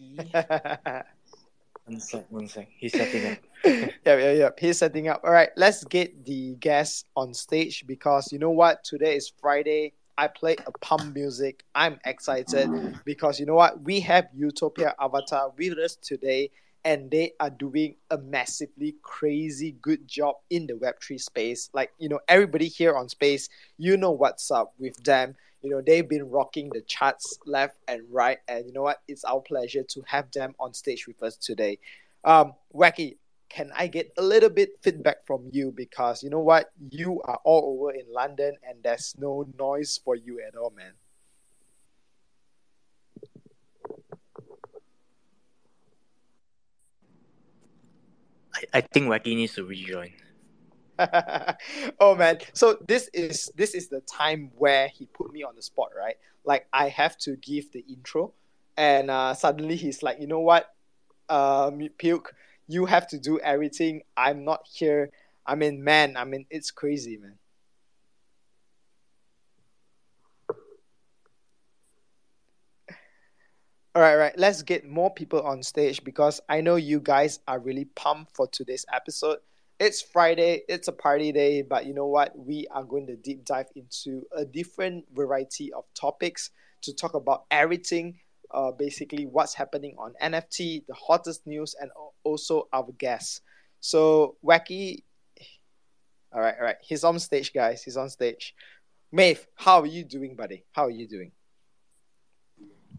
Wacky. One sec. He's setting up. Yep. He's setting up. All right, let's get the guests on stage because you know what? Today is Friday. I played a pump music. I'm excited because you know what? We have Utopia Avatar with us today and they are doing a massively crazy good job in the Web3 space. Like, you know, everybody here on space, you know what's up with them. You know, they've been rocking the charts left and right. And you know what? It's our pleasure to have them on stage with us today. Wacky, can I get a little bit feedback from you? Because you know what? You are all over in London and there's no noise for you at all, man. I think Wacky needs to rejoin. Oh man, so this is the time where he put me on the spot, right? Like I have to give the intro and suddenly he's like, you know what, Puke, you have to do everything. I'm not here. I mean, it's crazy, man. All right. Let's get more people on stage because I know you guys are really pumped for today's episode. It's Friday, it's a party day, but you know what? We are going to deep dive into a different variety of topics to talk about everything, basically what's happening on NFT, the hottest news, and also our guests. So, Wacky, all right, he's on stage, guys, he's on stage. Maeve, how are you doing, buddy? How are you doing?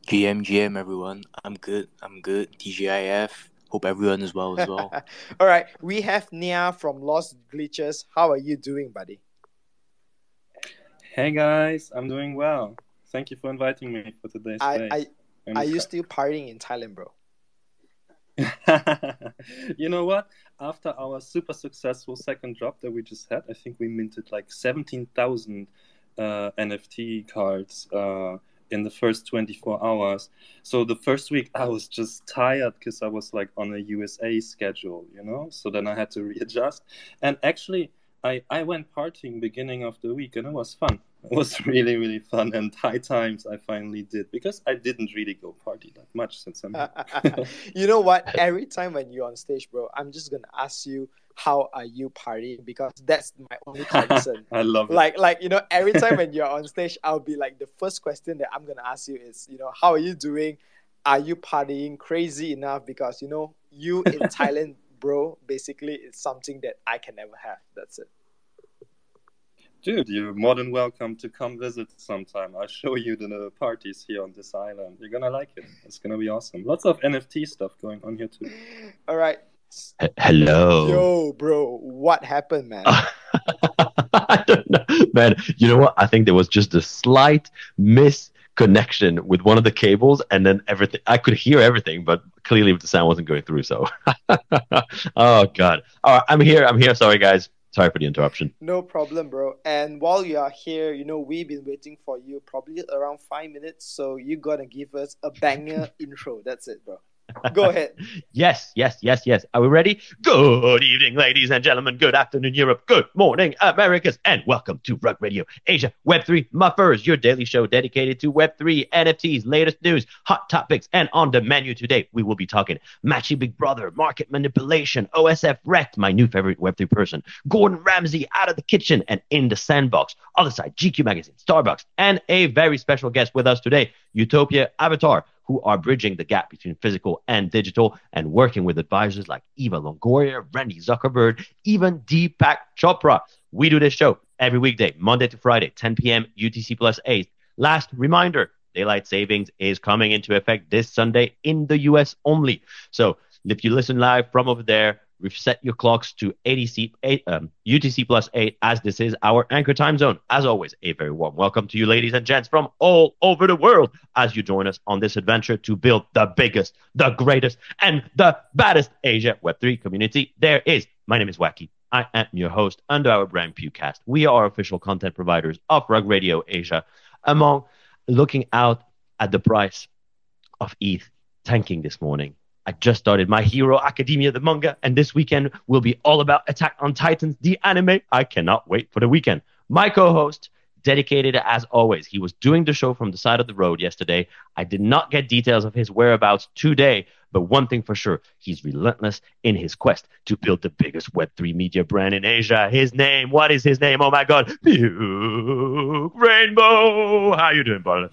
GM, everyone, I'm good, TGIF. Hope everyone is well as well. All right. We have Nia from Lost Glitches. How are you doing, buddy? Hey, guys. I'm doing well. Thank you for inviting me for today's day. Are you still partying in Thailand, bro? You know what? After our super successful second drop that we just had, I think we minted like 17,000 NFT cards in the first 24 hours. So the first week I was just tired because I was like on a USA schedule, you know? So then I had to readjust. And actually I went partying beginning of the week and it was fun. It was really, really fun. And high times I finally did because I didn't really go party that much since I'm here. You know what? Every time when you're on stage, bro, I'm just going to ask you, how are you partying? Because that's my only concern. I love it. Like, you know, every time when you're on stage, I'll be like, the first question that I'm going to ask you is, you know, how are you doing? Are you partying crazy enough? Because, you know, you in Thailand, bro, basically it's something that I can never have. That's it. Dude, you're more than welcome to come visit sometime. I'll show you the parties here on this island. You're going to like it. It's going to be awesome. Lots of NFT stuff going on here too. All right. Hello. Yo, bro, what happened, man? I don't know. Man, you know what? I think there was just a slight misconnection with one of the cables, and then everything. I could hear everything, but clearly the sound wasn't going through, so. Oh, God. All right, I'm here. Sorry, guys. Sorry for the interruption. No problem, bro. And while you are here, you know, we've been waiting for you probably around 5 minutes, so you got to give us a banger intro. That's it, bro. Go ahead. Yes. Are we ready? Good evening, ladies and gentlemen. Good afternoon, Europe. Good morning, Americas. And welcome to Rug Radio Asia Web3 Muffers, your daily show dedicated to Web3, NFTs, latest news, hot topics, and on the menu today, we will be talking Machi Big Brother, market manipulation, OSF Wrecked, my new favorite Web3 person, Gordon Ramsay out of the kitchen and in the sandbox, other side, GQ magazine, Starbucks, and a very special guest with us today, Utopia Avatar, who are bridging the gap between physical and digital and working with advisors like Eva Longoria, Randy Zuckerberg, even Deepak Chopra. We do this show every weekday, Monday to Friday, 10 p.m. UTC+8. Last reminder, daylight savings is coming into effect this Sunday in the US only. So if you listen live from over there, we've set your clocks to UTC+8 as this is our anchor time zone. As always, a very warm welcome to you, ladies and gents, from all over the world as you join us on this adventure to build the biggest, the greatest, and the baddest Asia Web3 community there is. My name is Wacky. I am your host under our brand PukeCast. We are official content providers of Rug Radio Asia. Among looking out at the price of ETH tanking this morning, I just started My Hero Academia, the manga, and this weekend will be all about Attack on Titans, the anime. I cannot wait for the weekend. My co-host, dedicated as always. He was doing the show from the side of the road yesterday. I did not get details of his whereabouts today, but one thing for sure, he's relentless in his quest to build the biggest Web3 media brand in Asia. His name, what is his name? Oh my God, Puke Rainbow. How you doing, brother?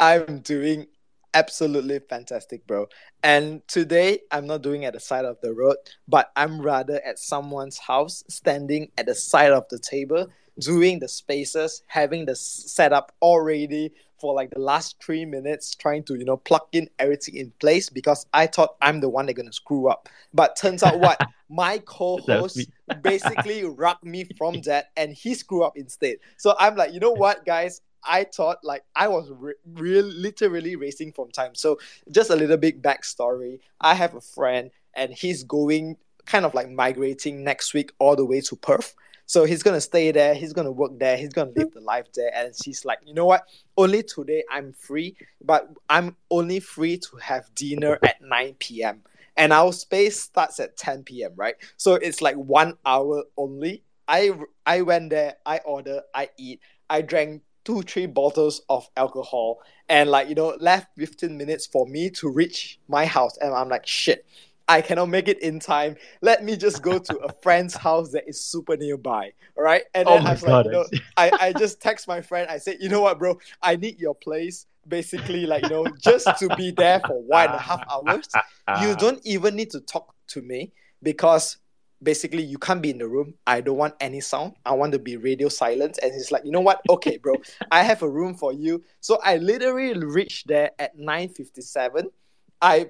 I'm doing absolutely fantastic, bro. And today, I'm not doing at the side of the road, but I'm rather at someone's house, standing at the side of the table, doing the spaces, having the setup already for like the last 3 minutes, trying to, you know, plug in everything in place, because I thought I'm the one that's going to screw up. But turns out what? My co-host basically rubbed me from that and he screwed up instead. So I'm like, you know what, guys? I thought like I was literally racing from time. So just a little bit backstory. I have a friend and he's going kind of like migrating next week all the way to Perth. So he's going to stay there. He's going to work there. He's going to live the life there. And she's like, you know what? Only today I'm free, but I'm only free to have dinner at 9 p.m. And our space starts at 10 p.m., right? So it's like 1 hour only. I went there. I ordered. I eat. I drank 2-3 bottles of alcohol and like, you know, left 15 minutes for me to reach my house. And I'm like, shit, I cannot make it in time. Let me just go to a friend's house that is super nearby. All right. And then I was like, you know, I just text my friend. I said, you know what, bro, I need your place. Basically, like, you know, just to be there for 1.5 hours. You don't even need to talk to me because basically, you can't be in the room. I don't want any sound. I want to be radio silent. And he's like, you know what? Okay, bro, I have a room for you. So I literally reached there at 9:57. I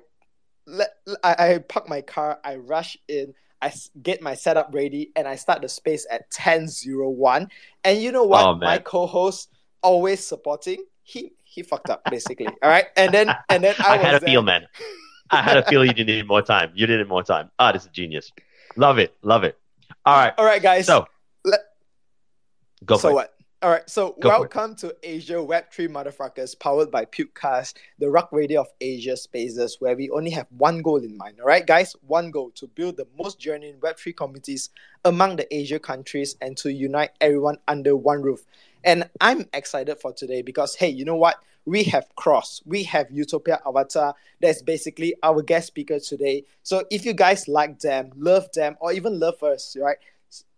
park my car. I rush in. I get my setup ready. And I start the space at 10:01. And you know what? Oh, my co-host, always supporting, he fucked up, basically. All right? And then I had a feel you needed more time. You needed more time. Ah, this is genius. Love it. Love it. All right, guys. So, go for it. So what? All right. So welcome to Asia Web3 Motherfuckers, powered by PukeCast, the Rug Radio of Asia spaces, where we only have one goal in mind. All right, guys? One goal, to build the most genuine Web3 communities among the Asia countries and to unite everyone under one roof. And I'm excited for today because, hey, you know what? We have Cr0ss, we have Utopia Avatar. That's basically our guest speaker today. So if you guys like them, love them, or even love us, right?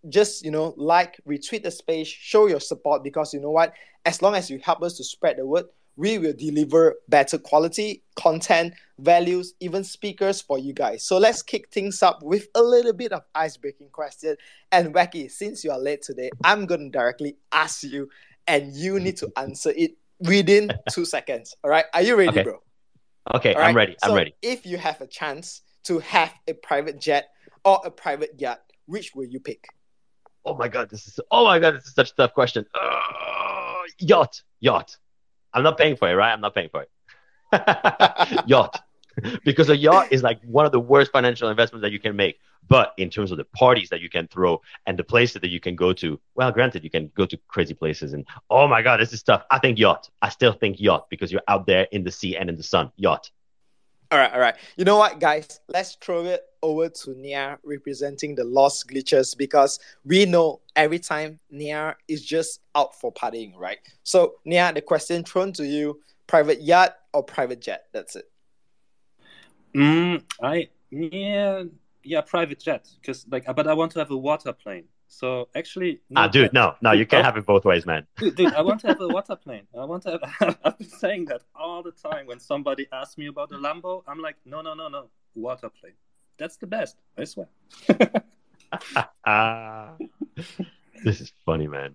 Just, you know, like, retweet the space, show your support because, you know what? As long as you help us to spread the word, we will deliver better quality, content, values, even speakers for you guys. So let's kick things up with a little bit of ice-breaking question. And Wacky, since you are late today, I'm going to directly ask you and you need to answer it within 2 seconds. All right? Are you ready, bro? Okay, right? I'm ready. So if you have a chance to have a private jet or a private yacht, which will you pick? Oh my god, this is such a tough question. Yacht. I'm not paying for it, right? I'm not paying for it. Yacht. Because a yacht is like one of the worst financial investments that you can make. But in terms of the parties that you can throw and the places that you can go to, well, granted, you can go to crazy places. And oh my God, this is tough. I think yacht. I still think yacht because you're out there in the sea and in the sun. Yacht. All right. You know what, guys? Let's throw it over to Nia representing the Lost Glitchers because we know every time Nia is just out for partying, right? So, Nia, the question thrown to you, private yacht or private jet? That's it. Private jet, because but I want to have a water plane. So actually, you can't have it both ways, man. Dude, I want to have a water plane. I've been saying that all the time when somebody asks me about the Lambo. I'm like, no, water plane. That's the best, I swear. This is funny, man.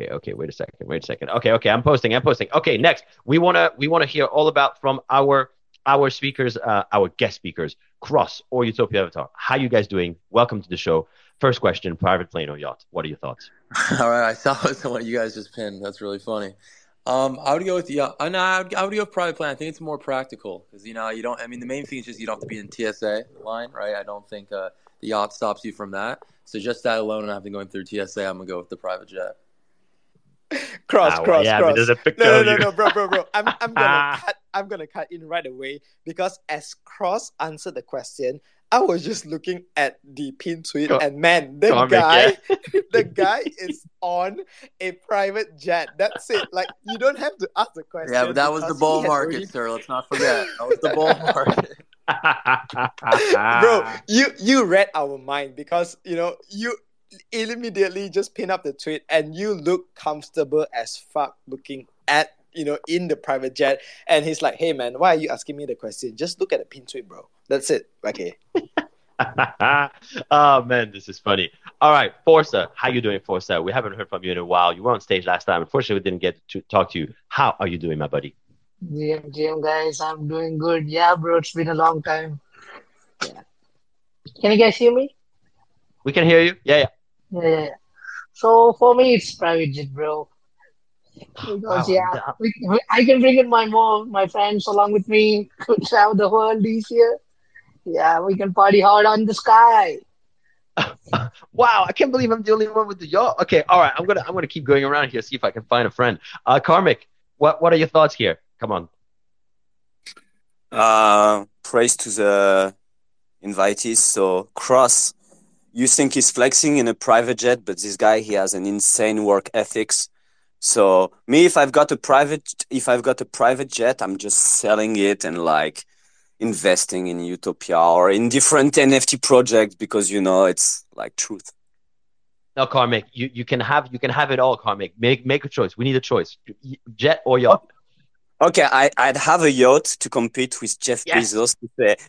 Okay, wait a second. Okay, I'm posting. Okay, next. We wanna hear all about from our speakers, our guest speakers, Cr0ss or Utopia Avatar. How you guys doing? Welcome to the show. First question, private plane or yacht? What are your thoughts? All right, I saw what you guys just pinned. That's really funny. I would go with yacht. No, I would go with private plane. I think it's more practical because, you know, you don't. I mean, the main thing is just you don't have to be in TSA line, right? I don't think the yacht stops you from that. So just that alone, and I've been going through TSA. I'm gonna go with the private jet. Cr0ss. I mean, there's a picture of you. No, bro. I'm gonna cut in right away because as Cr0ss answered the question, I was just looking at the pin tweet, and man, the guy is on a private jet. That's it. Like, you don't have to ask the question. Yeah, but that was the bull market, sir. Let's not forget. That was the bull market. Bro, you read our mind because, you know, you immediately just pin up the tweet and you look comfortable as fuck looking at, you know, in the private jet, and he's like, hey man, why are you asking me the question? Just look at the pin tweet, bro. That's it. Okay. Oh man, this is funny. All right, Forza, how you doing, Forza? We haven't heard from you in a while. You were on stage last time. Unfortunately, we didn't get to talk to you. How are you doing, my buddy? GM guys, I'm doing good. Yeah, bro, it's been a long time. Yeah. Can you guys hear me? We can hear you. Yeah. So for me, it's private jet, bro. Because I can bring in my friends along with me to travel the world this year. Yeah, we can party hard on the sky. Wow, I can't believe I'm the only one with the yacht. Okay, all right, I'm gonna keep going around here, see if I can find a friend. Karmic, what are your thoughts here? Come on. Praise to the invitees. So Cr0ss, you think he's flexing in a private jet, but this guy, he has an insane work ethics. So me, if I've got a private jet, I'm just selling it and like investing in Utopia or in different NFT projects because, you know, it's like truth. No, Karmic, you can have it all, Karmic. Make a choice. We need a choice. Jet or yacht. Okay, I'd have a yacht to compete with Jeff Bezos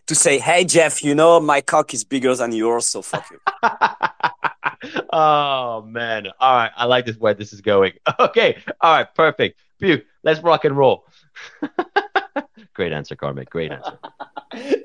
to say, hey Jeff, you know my cock is bigger than yours, so fuck you. Oh man. All right. I like where this is going. Okay. All right. Perfect. Puke, let's rock and roll. Great answer, Karmic. Great answer.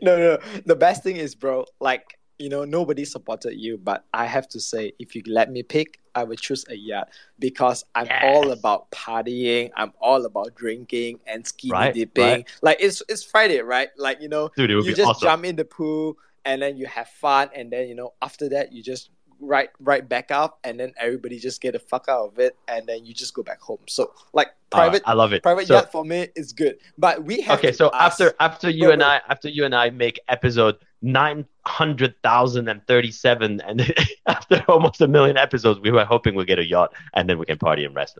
No. The best thing is, bro, like, you know, nobody supported you, but I have to say, if you let me pick, I would choose a yacht because I'm all about partying. I'm all about drinking and skinny dipping. Right. Like it's Friday, right? Like, you know, dude, you just jump in the pool and then you have fun. And then, you know, after that, you just right back up, and then everybody just get the fuck out of it, and then you just go back home. So like private, I love it. Private yacht for me is good, but we have after you and I make episode 900,037, and after almost 1 million episodes, we were hoping we'd get a yacht, and then we can party and rest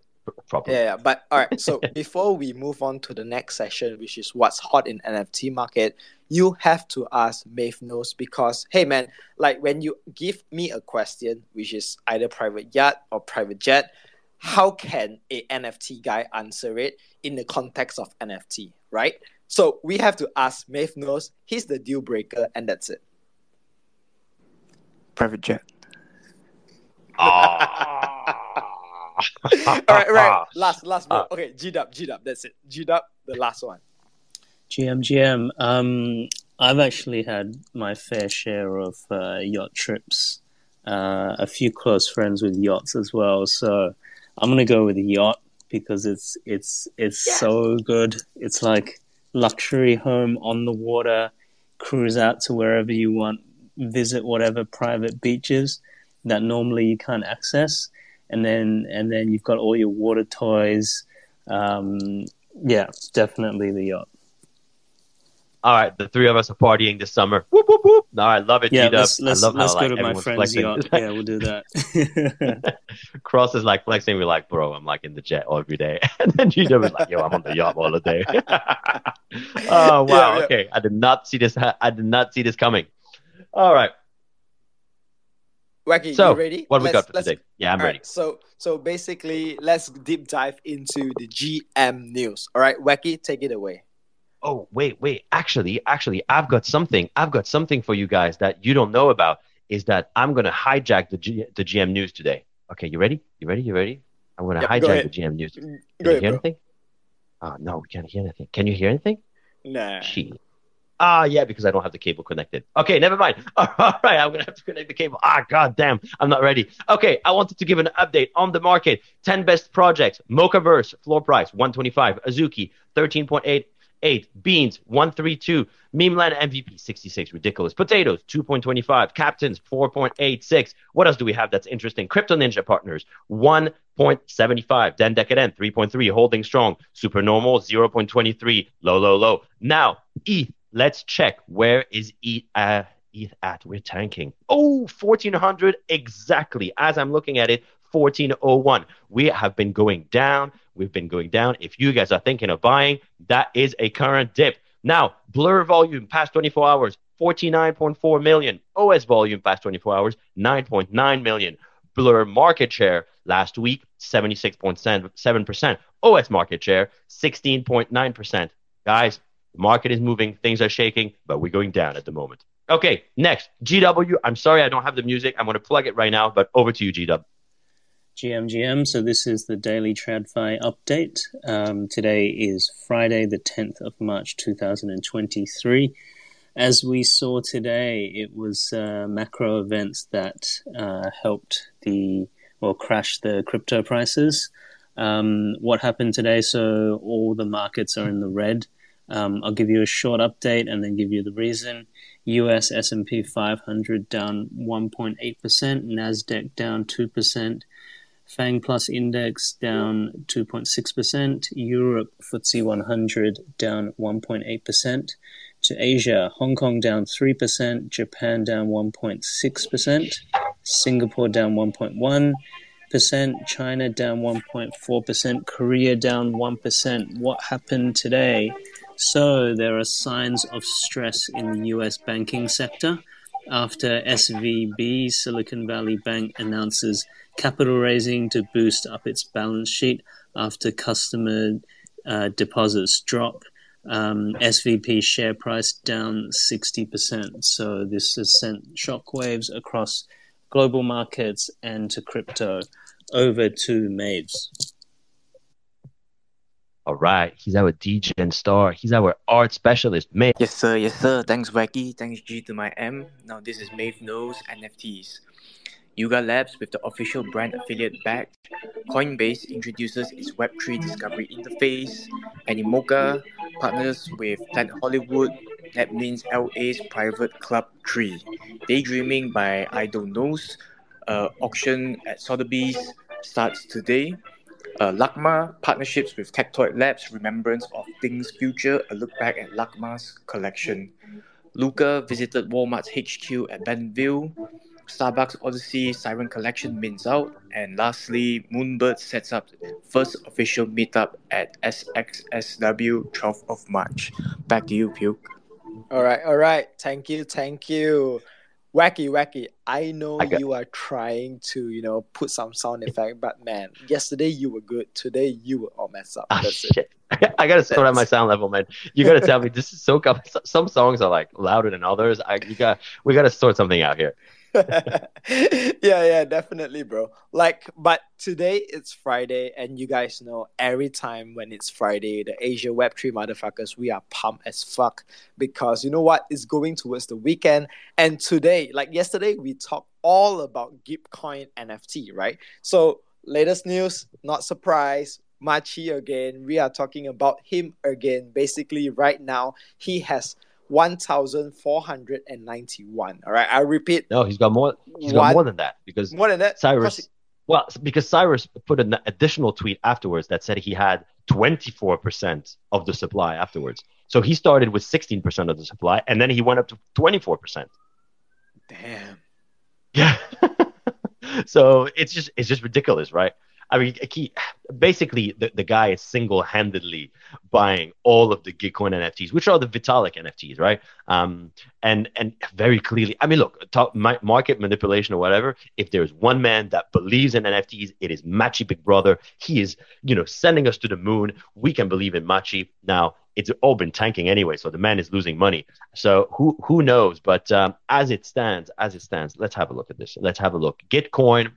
properly. Yeah, but all right. So before we move on to the next session, which is what's hot in NFT market, you have to ask Maeve Knows because, hey man, like when you give me a question, which is either private yacht or private jet, how can a NFT guy answer it in the context of NFT, right? So we have to ask Maeve Knows. He's the deal breaker, and that's it. Private jet. All right. Last one. Okay, G-dub. That's it. G-dub, the last one. GM. I've actually had my fair share of yacht trips. A few close friends with yachts as well. So I'm gonna go with a yacht because it's so good. It's like luxury home on the water, cruise out to wherever you want, visit whatever private beaches that normally you can't access, and then you've got all your water toys. Yeah, definitely the yacht. All right, the three of us are partying this summer. Whoop, whoop, whoop. All right, love it. Yeah, let's go to my friend's yacht. Yeah, we'll do that. Cr0ss is like flexing. We're like, bro, I'm like in the jet every day. And then G-dub is like, yo, I'm on the yacht all the day. Oh, wow. Yeah. Okay, I did not see this coming. All right. Wacky, so, you ready? What we got for today? Yeah, I'm ready. Right, so basically, let's deep dive into the GM news. All right, Wacky, take it away. Oh, wait. Actually, I've got something for you guys that you don't know about is that I'm going to hijack the GM news today. Okay, you ready? I'm going to hijack the GM news. Can you hear anything? Oh, no, we can't hear anything. Can you hear anything? Nah. Yeah, because I don't have the cable connected. Okay, never mind. All right, I'm going to have to connect the cable. God damn, I'm not ready. Okay, I wanted to give an update on the market. 10 best projects. Mochaverse, floor price, 125. Azuki, 13.8. 8 Beans 132, Memeland MVP 66, ridiculous. Potatoes 2.25, Captains 4.86. What else do we have that's interesting? Crypto Ninja Partners 1.75, Dan Decadent 3.3, holding strong. Supernormal 0.23, low. Now ETH. Let's check where is ETH ETH at? We're tanking. Oh, 1,400 exactly. As I'm looking at it, 1,401. We have been going down. We've been going down. If you guys are thinking of buying, that is a current dip. Now, Blur volume past 24 hours, 49.4 million. OS volume past 24 hours, 9.9 million. Blur market share last week, 76.7%. OS market share, 16.9%. Guys, the market is moving. Things are shaking, but we're going down at the moment. Okay, next, GW. I'm sorry I don't have the music. I'm going to plug it right now, but over to you, GW. GMGM. So this is the daily TradFi update. Today is Friday, the 10th of March, 2023. As we saw today, it was macro events that helped crashed the crypto prices. What happened today? So all the markets are in the red. I'll give you a short update and then give you the reason. US S&P 500 down 1.8%, NASDAQ down 2%, FANG Plus Index down 2.6%, Europe FTSE 100 down 1.8%, to Asia, Hong Kong down 3%, Japan down 1.6%, Singapore down 1.1%, China down 1.4%, Korea down 1%. What happened today? So there are signs of stress in the US banking sector after SVB, Silicon Valley Bank, announces capital raising to boost up its balance sheet after customer deposits drop. SVP share price down 60%. So this has sent shockwaves across global markets and to crypto. Over to Maves. All right. He's our DJ and star. He's our art specialist, Maeve. Yes, sir. Yes, sir. Thanks, Wacky. Thanks, G to my M. Now, this is Maeve Knows NFTs. Yuga Labs, with the official brand affiliate back, Coinbase introduces its Web3 discovery interface, and Emoca partners with Planet Hollywood, that means LA's Private Club 3, Daydreaming by I Don't Knows, auction at Sotheby's starts today, LACMA partnerships with Tectoid Labs, Remembrance of Things Future, a look back at LACMA's collection. Luca visited Walmart's HQ at Benville. Starbucks Odyssey Siren Collection mints out. And lastly, Moonbird sets up first official meetup at SXSW 12th of March. Back to you, Puke. All right. Thank you. Wacky. I know you are trying to, put some sound effect, but man, yesterday you were good. Today you were all messed up. That's it. I got to sort out my sound level, man. You got to tell me, this is so common. Some songs are like louder than others. We got to sort something out here. yeah, definitely, bro. But today it's Friday, and you guys know every time when it's Friday, the Asia Web3 motherfuckers, we are pumped as fuck because you know what? It's going towards the weekend. And today, like yesterday, we talked all about Gitcoin NFT, right? So latest news, not surprised. Machi again. We are talking about him again. Basically, right now, he has 1,491. All right, I repeat. No, he's got more. He's got more than that because Cyrus put an additional tweet afterwards that said he had 24% of the supply afterwards. So he started with 16% of the supply, and then he went up to 24%. Damn. Yeah. So it's just ridiculous, right? I mean, basically, the guy is single-handedly buying all of the Gitcoin NFTs, which are the Vitalik NFTs, right? And very clearly, I mean, look, market manipulation or whatever, if there's one man that believes in NFTs, it is Machi Big Brother. He is, sending us to the moon. We can believe in Machi. Now, it's all been tanking anyway, so the man is losing money. So who knows? But as it stands, let's have a look at this. Let's have a look. Gitcoin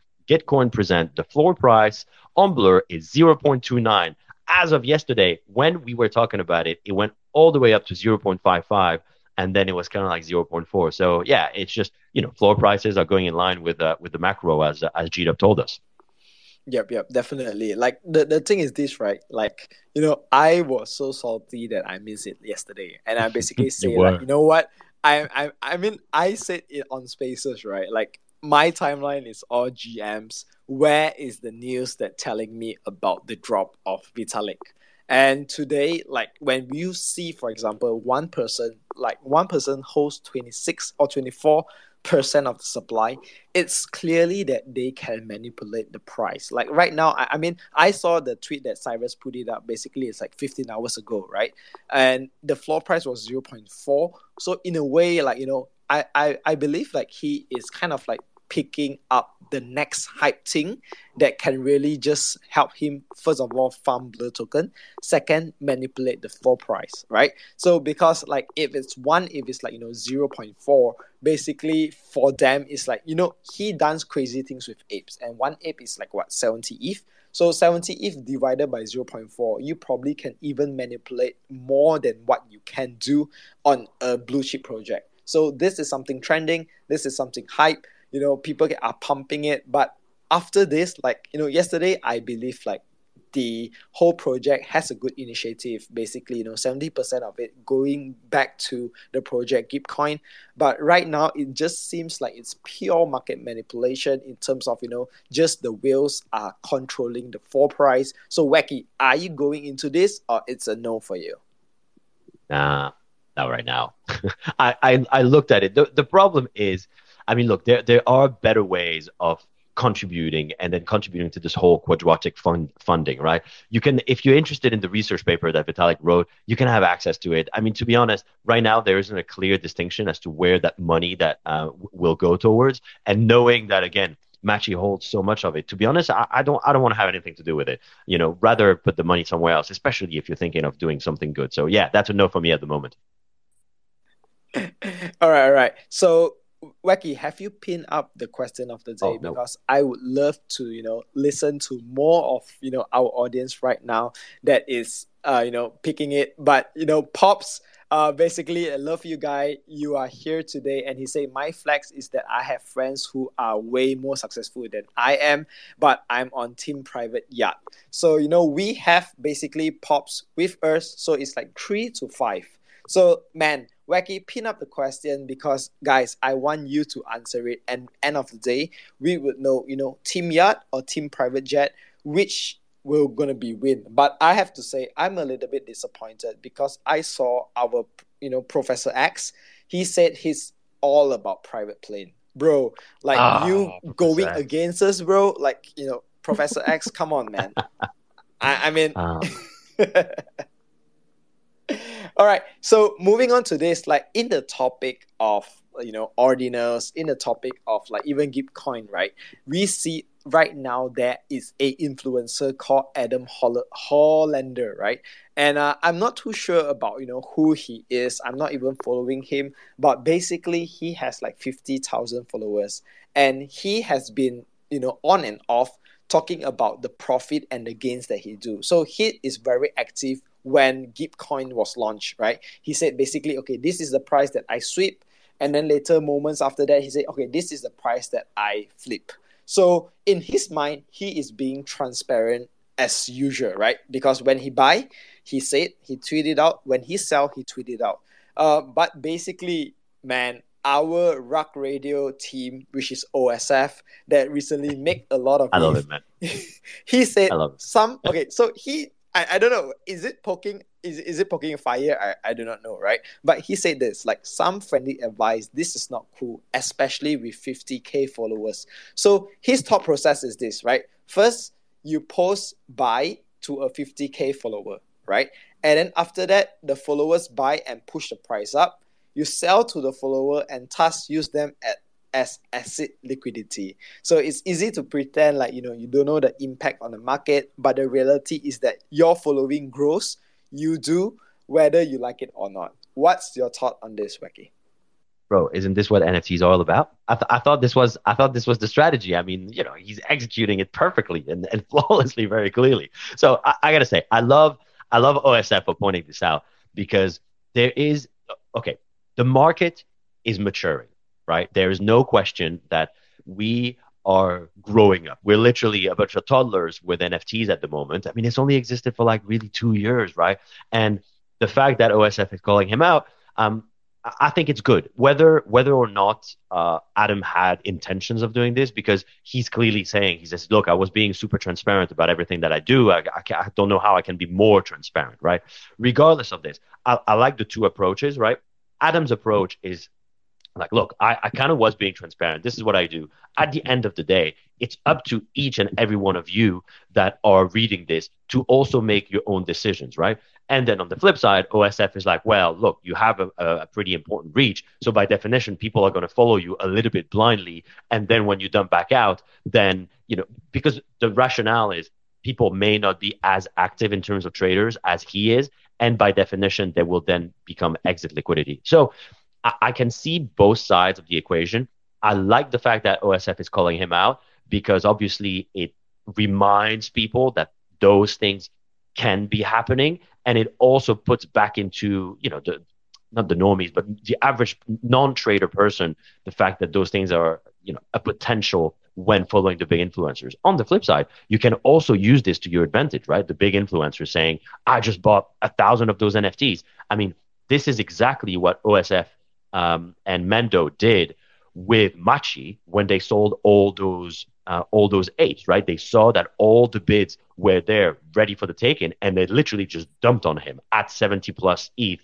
present the floor price on Blur is 0.29. As of yesterday, when we were talking about it, it went all the way up to 0.55, and then it was kind of like 0.4. So yeah, it's just floor prices are going in line with the macro as G-dub told us. Yep, definitely. Like the thing is this, right? Like I was so salty that I missed it yesterday, and I basically said, like, you know what? I mean, I said it on Spaces, right? Like, my timeline is all GMs. Where is the news that telling me about the drop of Vitalik? And today, like when you see, for example, one person holds 26 or 24% of the supply, it's clearly that they can manipulate the price. Like right now, I mean, I saw the tweet that Cyrus put it up. Basically, it's like 15 hours ago, right? And the floor price was 0.4. So in a way, like, you know, I believe like he is kind of like picking up the next hype thing that can really just help him, first of all, farm Blur token. Second, manipulate the floor price, right? So because like if it's 0.4, basically for them it's like, you know, he does crazy things with apes, and one ape is like what, 70 ETH? So 70 ETH divided by 0.4, you probably can even manipulate more than what you can do on a blue chip project. So this is something trending, this is something hype. You know, people are pumping it. But after this, like, you know, yesterday, I believe, like, the whole project has a good initiative. Basically, you know, 70% of it going back to the project Gitcoin. But right now, it just seems like it's pure market manipulation in terms of, you know, just the whales are controlling the floor price. So, Wacky, are you going into this, or it's a no for you? Nah, not right now. I looked at it. The problem is, I mean, look, there are better ways of contributing and then contributing to this whole quadratic funding, right? You can, if you're interested in the research paper that Vitalik wrote, you can have access to it. I mean, to be honest, right now, there isn't a clear distinction as to where that money that will go towards. And knowing that, again, Machi holds so much of it, to be honest, I don't want to have anything to do with it. You know, rather put the money somewhere else, especially if you're thinking of doing something good. So yeah, that's a no for me at the moment. All right. So, Wacky, have you pinned up the question of the day? Oh, no. Because I would love to, you know, listen to more of, you know, our audience right now that is, you know, picking it. But, you know, Pops, basically, I love you, guy. You are here today. And he said, my flex is that I have friends who are way more successful than I am, but I'm on Team Private Yacht. So, you know, we have basically Pops with us. So it's like 3 to 5. So, man, Wacky, pin up the question because, guys, I want you to answer it. And end of the day, we would know, you know, Team Yacht or Team Private Jet, which will going to be win. But I have to say, I'm a little bit disappointed because I saw our, you know, Professor X. He said he's all about private plane. Bro, like you going against us, bro. Like, you know, Professor X, come on, man. I mean... All right, so moving on to this, like in the topic of, you know, ordinals, in the topic of like even Gitcoin, right? We see right now there is a influencer called Adam Hollander, right? And I'm not too sure about, you know, who he is. I'm not even following him, but basically he has like 50,000 followers, and he has been, you know, on and off talking about the profit and the gains that he do. So he is very active when Gitcoin was launched, right? He said basically, okay, this is the price that I sweep. And then later moments after that, he said, okay, this is the price that I flip. So in his mind, he is being transparent as usual, right? Because when he buy, he said, he tweeted out. When he sell, he tweeted out. But basically, man, our Rug Radio team, which is OSF, that recently make a lot of... I love it, man. He said some... Okay, so he... I don't know. Is it poking fire? I do not know, right? But he said this, like some friendly advice, this is not cool, especially with 50,000 followers. So his thought process is this, right? First, you post buy to a 50,000 follower, right? And then after that, the followers buy and push the price up. You sell to the follower and thus use them as asset liquidity. So it's easy to pretend like, you know, you don't know the impact on the market, but the reality is that your following grows, you do, whether you like it or not. What's your thought on this, Wacky? Bro, isn't this what NFTs are all about? I thought this was the strategy. I mean, you know, he's executing it perfectly and flawlessly, very clearly. So I gotta say, I love OSF for pointing this out, because there is, okay, the market is maturing. Right? There is no question that we are growing up. We're literally a bunch of toddlers with NFTs at the moment. I mean, it's only existed for like really 2 years, right? And the fact that OSF is calling him out, I think it's good, whether or not Adam had intentions of doing this, because he's clearly saying, he says, look, I was being super transparent about everything that I do. I don't know how I can be more transparent, right? Regardless of this, I like the two approaches, right? Adam's approach is like, look, I kind of was being transparent. This is what I do. At the end of the day, it's up to each and every one of you that are reading this to also make your own decisions, right? And then on the flip side, OSF is like, well, look, you have a pretty important reach. So by definition, people are going to follow you a little bit blindly. And then when you dump back out, then, you know, because the rationale is people may not be as active in terms of traders as he is. And by definition, they will then become exit liquidity. So I can see both sides of the equation. I like the fact that OSF is calling him out, because obviously it reminds people that those things can be happening. And it also puts back into, you know, not the normies, but the average non-trader person, the fact that those things are, you know, a potential when following the big influencers. On the flip side, you can also use this to your advantage, right? The big influencer saying, I just bought 1,000 of those NFTs. I mean, this is exactly what OSF and Mendo did with Machi when they sold all those apes, right? They saw that all the bids were there ready for the taking, and they literally just dumped on him at 70 plus ETH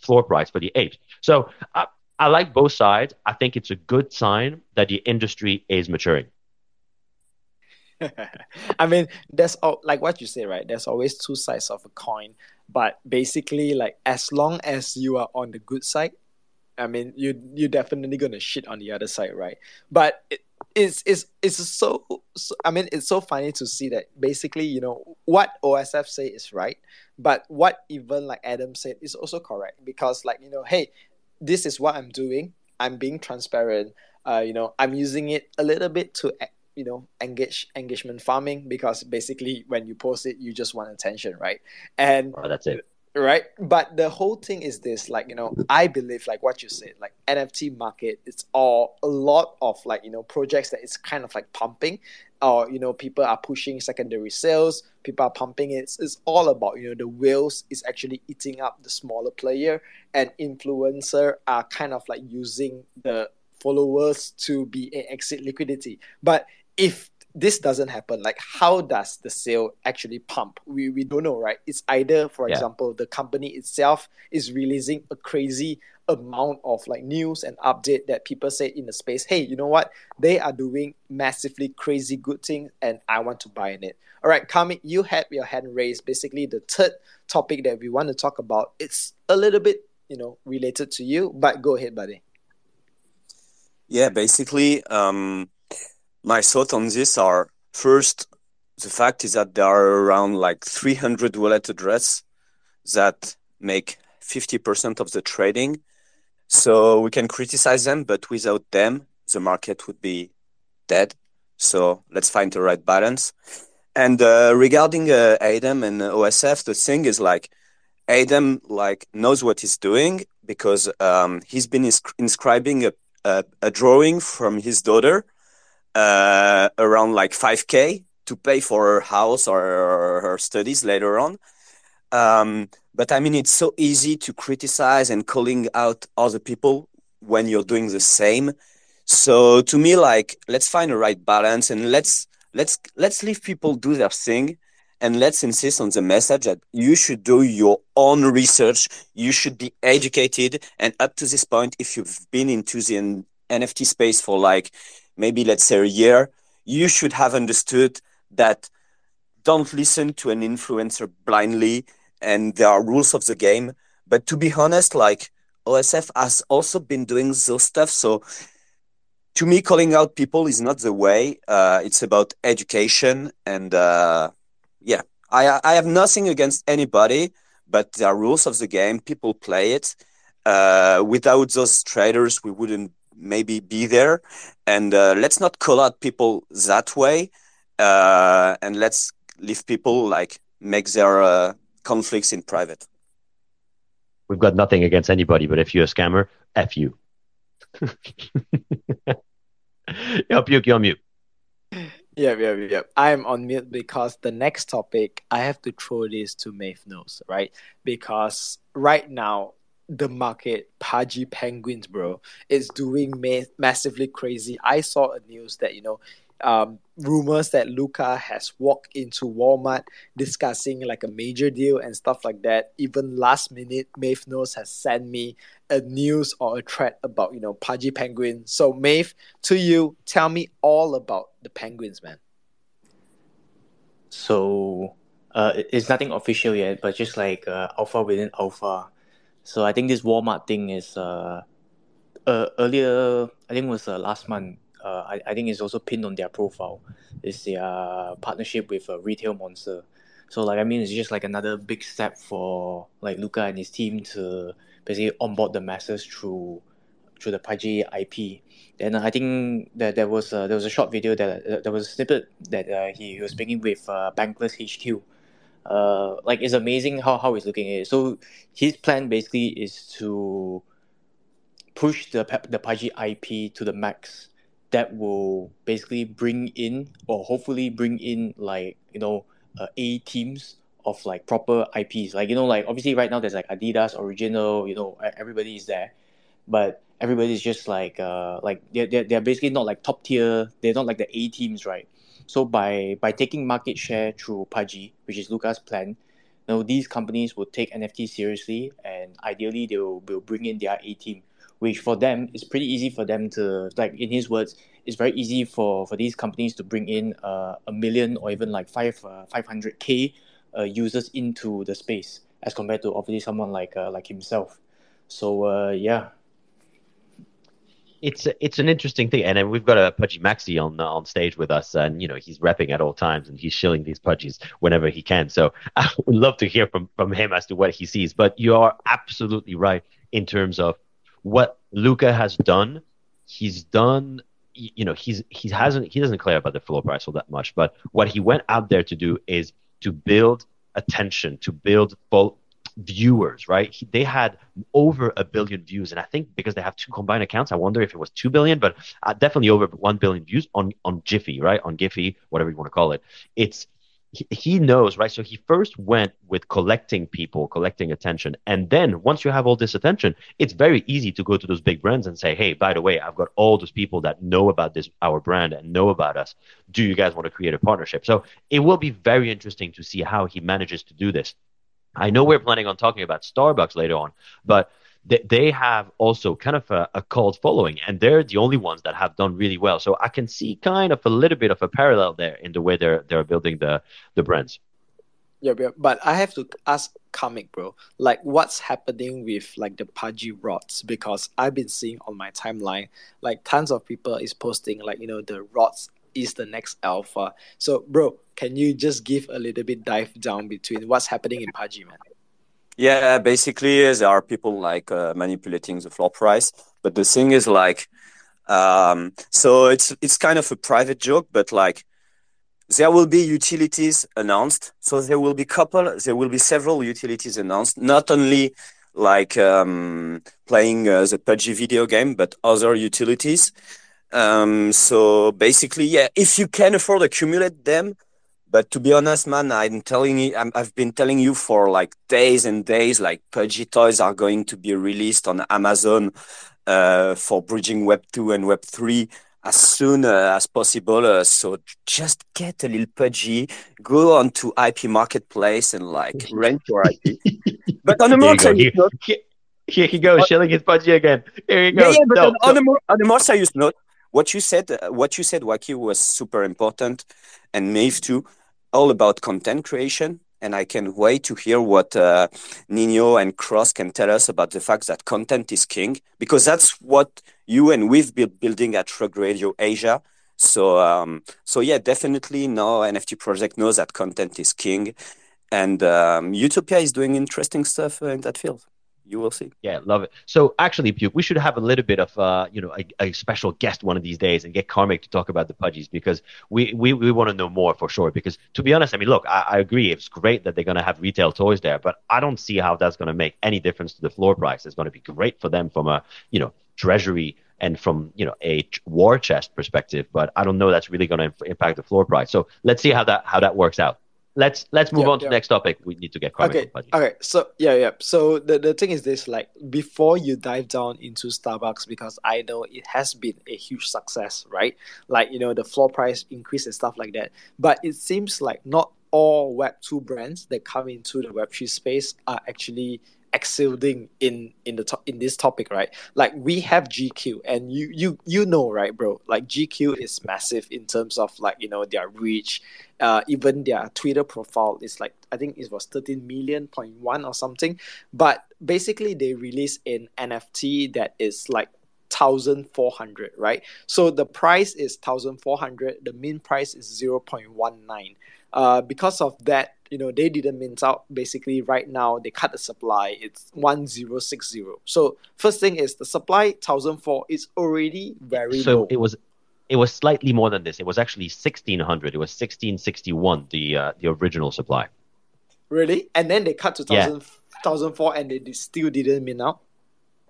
floor price for the apes. So I like both sides. I think it's a good sign that the industry is maturing. I mean, that's all, like what you say, right? There's always two sides of a coin, but basically, like, as long as you are on the good side, I mean, you're definitely gonna shit on the other side, right? But it's so I mean, it's so funny to see that basically, you know, what OSF say is right, but what even like Adam said is also correct, because, like, you know, hey, this is what I'm doing. I'm being transparent. You know, I'm using it a little bit to, you know, engagement farming, because basically when you post it, you just want attention, right? And that's it. Right. But the whole thing is this, like, you know, I believe, like what you said, like NFT market, it's all a lot of, like, you know, projects that is kind of like pumping, or, you know, people are pushing secondary sales, people are pumping it. It's all about, you know, the whales is actually eating up the smaller player, and influencer are kind of like using the followers to be an exit liquidity. But if this doesn't happen, like, how does the sale actually pump? We don't know, right? It's either, for example, the company itself is releasing a crazy amount of like news and update that people say in the space, hey, you know what? They are doing massively crazy good things and I want to buy in it. All right, Karmic, you had your hand raised. Basically, the third topic that we want to talk about, it's a little bit, you know, related to you, but go ahead, buddy. Yeah, basically, my thoughts on this are, first, the fact is that there are around like 300 wallet addresses that make 50% of the trading. So we can criticize them, but without them, the market would be dead. So let's find the right balance. And regarding Adam and OSF, the thing is, like, Adam, like, knows what he's doing, because he's been inscribing a drawing from his daughter around like 5K to pay for her house or her studies later on. But I mean, it's so easy to criticize and calling out other people when you're doing the same. So to me, like, let's find a right balance, and let's leave people do their thing, and let's insist on the message that you should do your own research. You should be educated. And up to this point, if you've been into the NFT space for like, maybe let's say a year, you should have understood that don't listen to an influencer blindly, and there are rules of the game. But to be honest, like, OSF has also been doing those stuff. So to me, calling out people is not the way. It's about education. And I have nothing against anybody, but there are rules of the game. People play it. Without those traders, we wouldn't maybe be there, and let's not call out people that way, and let's leave people, like, make their conflicts in private. We've got nothing against anybody, but if you're a scammer, F you. Yo, Puke, you're on mute. Yep. I'm on mute because the next topic, I have to throw this to Maeve Knows, right? Because right now, the market, Pudgy Penguins, bro, is doing massively crazy. I saw a news that, you know, rumors that Luca has walked into Walmart discussing like a major deal and stuff like that. Even last minute, Maeve Knows has sent me a news or a thread about, you know, Pudgy Penguins. So Maeve, to you, tell me all about the Penguins, man. So it's nothing official yet, but just like alpha within alpha. So I think this Walmart thing is earlier, I think it was last month. I think it's also pinned on their profile. It's their partnership with a retail monster. So, like, I mean, it's just like another big step for like Luca and his team to basically onboard the masses through the Pudgy IP. Then I think that there was a short video that there was a snippet that he was speaking with Bankless HQ. Like, it's amazing how he's looking at it. So his plan basically is to push the Pudgy IP to the max. That will basically bring in, or hopefully bring in, like, you know, A teams of like proper IPs. Like, you know, like obviously right now there's like Adidas, Original, you know, everybody is there, but everybody's just like they're basically not like top tier. They're not like the A teams, right? So by taking market share through Pudgy, which is Luca's plan, you know, these companies will take NFT seriously, and ideally they will bring in their A team. Which for them, it's pretty easy for them to, like in his words, it's very easy for these companies to bring in 1 million or even like 500K users into the space as compared to obviously someone like himself. So yeah, it's an interesting thing, and we've got a Pudgy Maxi on stage with us, and you know he's repping at all times and he's shilling these Pudgies whenever he can. So I would love to hear from him as to what he sees. But you are absolutely right in terms of what Luca has done. He's done, you know, he doesn't care about the floor price all that much, but what he went out there to do is to build attention, to build viewers, right? They had over 1 billion views, and I think because they have two combined accounts, I wonder if it was 2 billion, but definitely over 1 billion views on Giphy, right? On Giphy, whatever you want to call it. It's he knows, right? So he first went with collecting people, collecting attention. And then once you have all this attention, it's very easy to go to those big brands and say, hey, by the way, I've got all those people that know about this, our brand, and know about us. Do you guys want to create a partnership? So it will be very interesting to see how he manages to do this. I know we're planning on talking about Starbucks later on, but they have also kind of a cult following, and they're the only ones that have done really well. So I can see kind of a little bit of a parallel there in the way they're building the brands. Yeah, but I have to ask Karmic, bro, like what's happening with like the Pudgy rods? Because I've been seeing on my timeline, like tons of people is posting like, you know, the rods is the next alpha. So bro, can you just give a little bit dive down between what's happening in Pudgy, man? Yeah, basically there are people like manipulating the floor price. But the thing is like, so it's kind of a private joke, but like there will be utilities announced. So there will be several utilities announced, not only like playing the Pudgy video game, but other utilities. So basically, yeah, if you can afford to accumulate them. But to be honest, man, I've been telling you for like days and days, like Pudgy toys are going to be released on Amazon for bridging Web 2 and Web 3 as soon as possible. So just get a little Pudgy, go onto IP Marketplace and like rent your IP. But on a more serious note, here he goes, shilling his Pudgy again. Here he goes. Yeah, but on a more serious note, what you said, Wacky, was super important, and Maeve too. All about content creation, and I can wait to hear what Nino and Cr0ss can tell us about the fact that content is king, because that's what you and we've been building at Rug Radio Asia. So yeah, definitely now NFT project knows that content is king, and Utopia is doing interesting stuff in that field. You will see. Yeah, love it. So actually, Puke, we should have a little bit of, you know, a special guest one of these days and get Karmic to talk about the Pudgies, because we want to know more for sure. Because to be honest, I mean, look, I agree. It's great that they're going to have retail toys there, but I don't see how that's going to make any difference to the floor price. It's going to be great for them from a, you know, treasury and from, you know, a war chest perspective, but I don't know that's really going to impact the floor price. So let's see how that works out. let's move on to the next topic. We need to get Karmic. Okay. So So the thing is this: like before you dive down into Starbucks, because I know it has been a huge success, right? Like the floor price increase and stuff like that. But it seems like not all Web2 brands that come into the Web3 space are actually excelling in this topic, right? Like we have GQ, and you know, right, bro? Like GQ is massive in terms of like their reach. Even their Twitter profile is like, I think it was 13.1 million or something. But basically, they released an NFT that is like 1,400, right? So the price is 1,400. The mean price is 0.19. Because of that, they didn't mint out. Basically, right now they cut the supply. It's 1060. So first thing is the supply 1,004 is already very low. So it was slightly more than this. It was actually 1,600. It was 1,661. The original supply. Really? And then they cut to 1,004, and they still didn't mint out.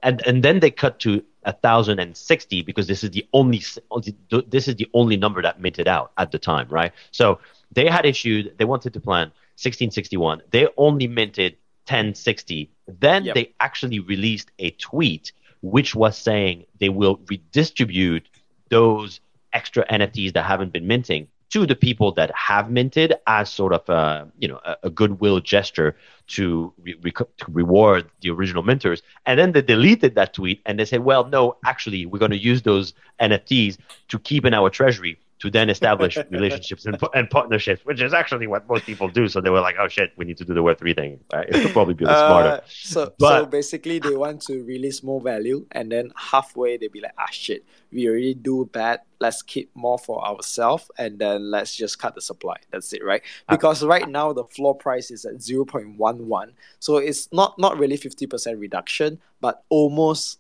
And then they cut to 1,060 because this is the only number that minted out at the time, right? So they had issued, they wanted to plan 1,661. They only minted 1,060. Then they actually released a tweet which was saying they will redistribute those extra NFTs that haven't been minting to the people that have minted as sort of a goodwill gesture to reward the original minters. And then they deleted that tweet and they said, well, no, actually, we're going to use those NFTs to keep in our treasury to then establish relationships and partnerships, which is actually what most people do. So they were like, oh, shit, we need to do the Web3 thing. Right? It could probably be smarter. So basically, they want to release more value. And then halfway, they'd be like, ah, shit, we already do bad. Let's keep more for ourselves. And then let's just cut the supply. That's it, right? Because right now, the floor price is at 0.11. So it's not really 50% reduction, but almost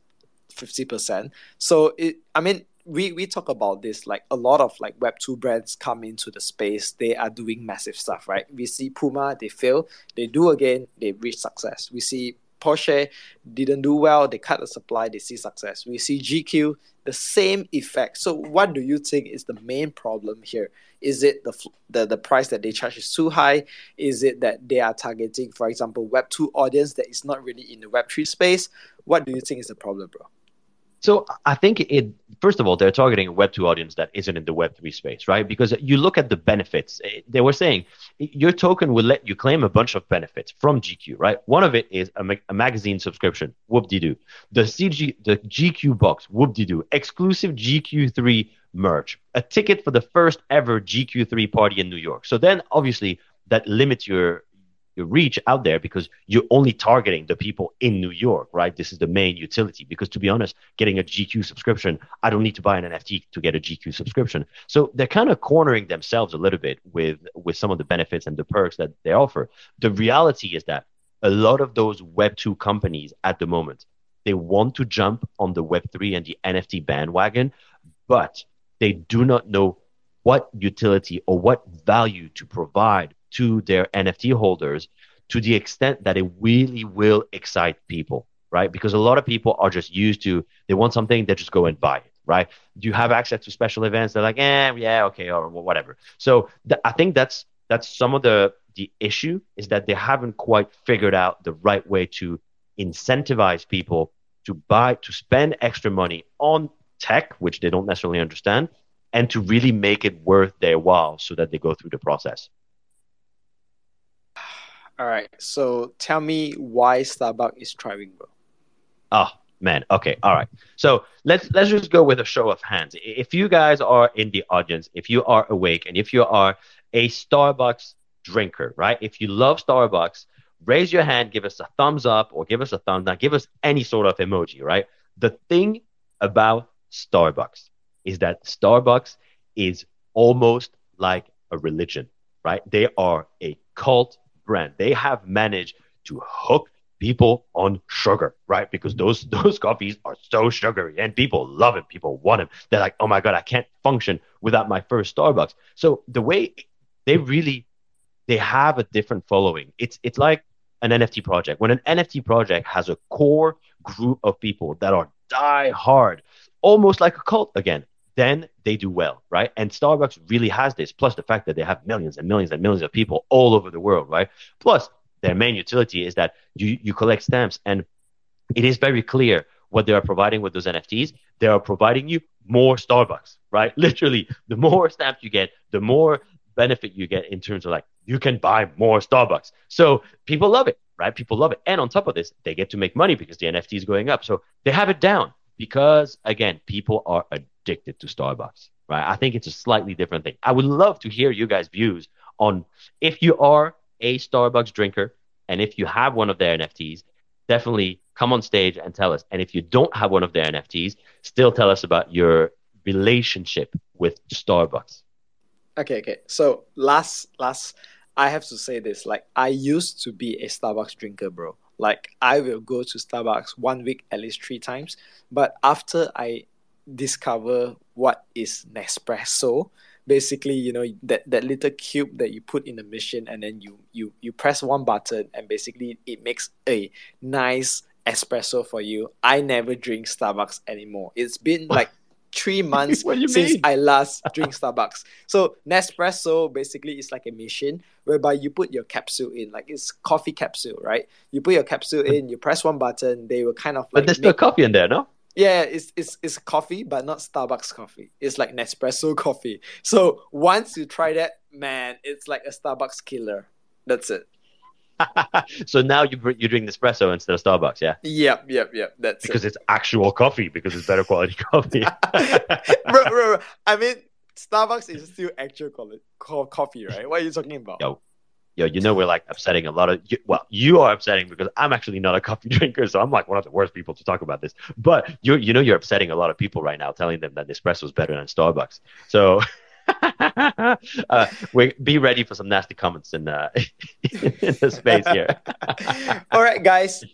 50%. So, we talk about this, like a lot of like Web2 brands come into the space. They are doing massive stuff, right? We see Puma, they fail. They do again, they reach success. We see Porsche didn't do well. They cut the supply, they see success. We see GQ, the same effect. So what do you think is the main problem here? Is it the price that they charge is too high? Is it that they are targeting, for example, Web2 audience that is not really in the Web3 space? What do you think is the problem, bro? So I think first of all, they're targeting a Web2 audience that isn't in the Web3 space, right? Because you look at the benefits. They were saying your token will let you claim a bunch of benefits from GQ, right? One of it is a magazine subscription, whoop-de-doo. The GQ box, whoop-de-doo. Exclusive GQ3 merch. A ticket for the first ever GQ3 party in New York. So then, obviously, that limits your reach out there because you're only targeting the people in New York, right? This is the main utility because, to be honest, getting a GQ subscription, I don't need to buy an NFT to get a GQ subscription. So they're kind of cornering themselves a little bit with some of the benefits and the perks that they offer. The reality is that a lot of those Web2 companies at the moment, they want to jump on the Web3 and the NFT bandwagon, but they do not know what utility or what value to provide to their NFT holders to the extent that it really will excite people, right? Because a lot of people are just used to, they want something, they just go and buy it, right? Do you have access to special events? They're like, okay, or whatever. So I think that's some of the issue is that they haven't quite figured out the right way to incentivize people to spend extra money on tech, which they don't necessarily understand, and to really make it worth their while so that they go through the process. All right, so tell me why Starbucks is thriving, bro. Oh, man. Okay, all right. So let's just go with a show of hands. If you guys are in the audience, if you are awake, and if you are a Starbucks drinker, right? If you love Starbucks, raise your hand, give us a thumbs up or give us a thumbs down, give us any sort of emoji, right? The thing about Starbucks is that Starbucks is almost like a religion, right? They are a cult brand. They have managed to hook people on sugar, right? Because those coffees are so sugary and people love it. People want them. They're like, oh my God, I can't function without my first Starbucks. So the way they have a different following. It's like an NFT project. When an NFT project has a core group of people that are die hard, almost like a cult again, then they do well, right? And Starbucks really has this, plus the fact that they have millions and millions and millions of people all over the world, right? Plus, their main utility is that you collect stamps, and it is very clear what they are providing with those NFTs. They are providing you more Starbucks, right? Literally, the more stamps you get, the more benefit you get in terms of like, you can buy more Starbucks. So people love it, right? People love it. And on top of this, they get to make money because the NFT is going up. So they have it down because, again, people are addicted to Starbucks, right? I think it's a slightly different thing. I would love to hear you guys' views on if you are a Starbucks drinker and if you have one of their NFTs, definitely come on stage and tell us. And if you don't have one of their NFTs, still tell us about your relationship with Starbucks. Okay. So last, I have to say this. Like, I used to be a Starbucks drinker, bro. Like, I will go to Starbucks one week at least 3 times. But after I discover what is Nespresso, basically, you know, that little cube that you put in the machine, and then you press one button, and basically it makes a nice espresso for you. I never drink Starbucks anymore. It's been like 3 months since I last drink Starbucks. So Nespresso basically is like a machine whereby you put your capsule in, like it's coffee capsule, right? You put your capsule in, you press one button, they will kind of like... But there's still coffee in there, no? Yeah, it's coffee, but not Starbucks coffee. It's like Nespresso coffee. So once you try that, man, it's like a Starbucks killer. That's it. So now you drink Nespresso instead of Starbucks, yeah? Yep. That's because it's actual coffee, because it's better quality coffee. bro. I mean, Starbucks is still actual coffee, right? What are you talking about? Yo, you know, we're like upsetting a lot of... Well, you are upsetting because I'm actually not a coffee drinker, so I'm like one of the worst people to talk about this. But you know you're upsetting a lot of people right now, telling them that Nespresso is better than Starbucks. So be ready for some nasty comments in the space here. All right, guys,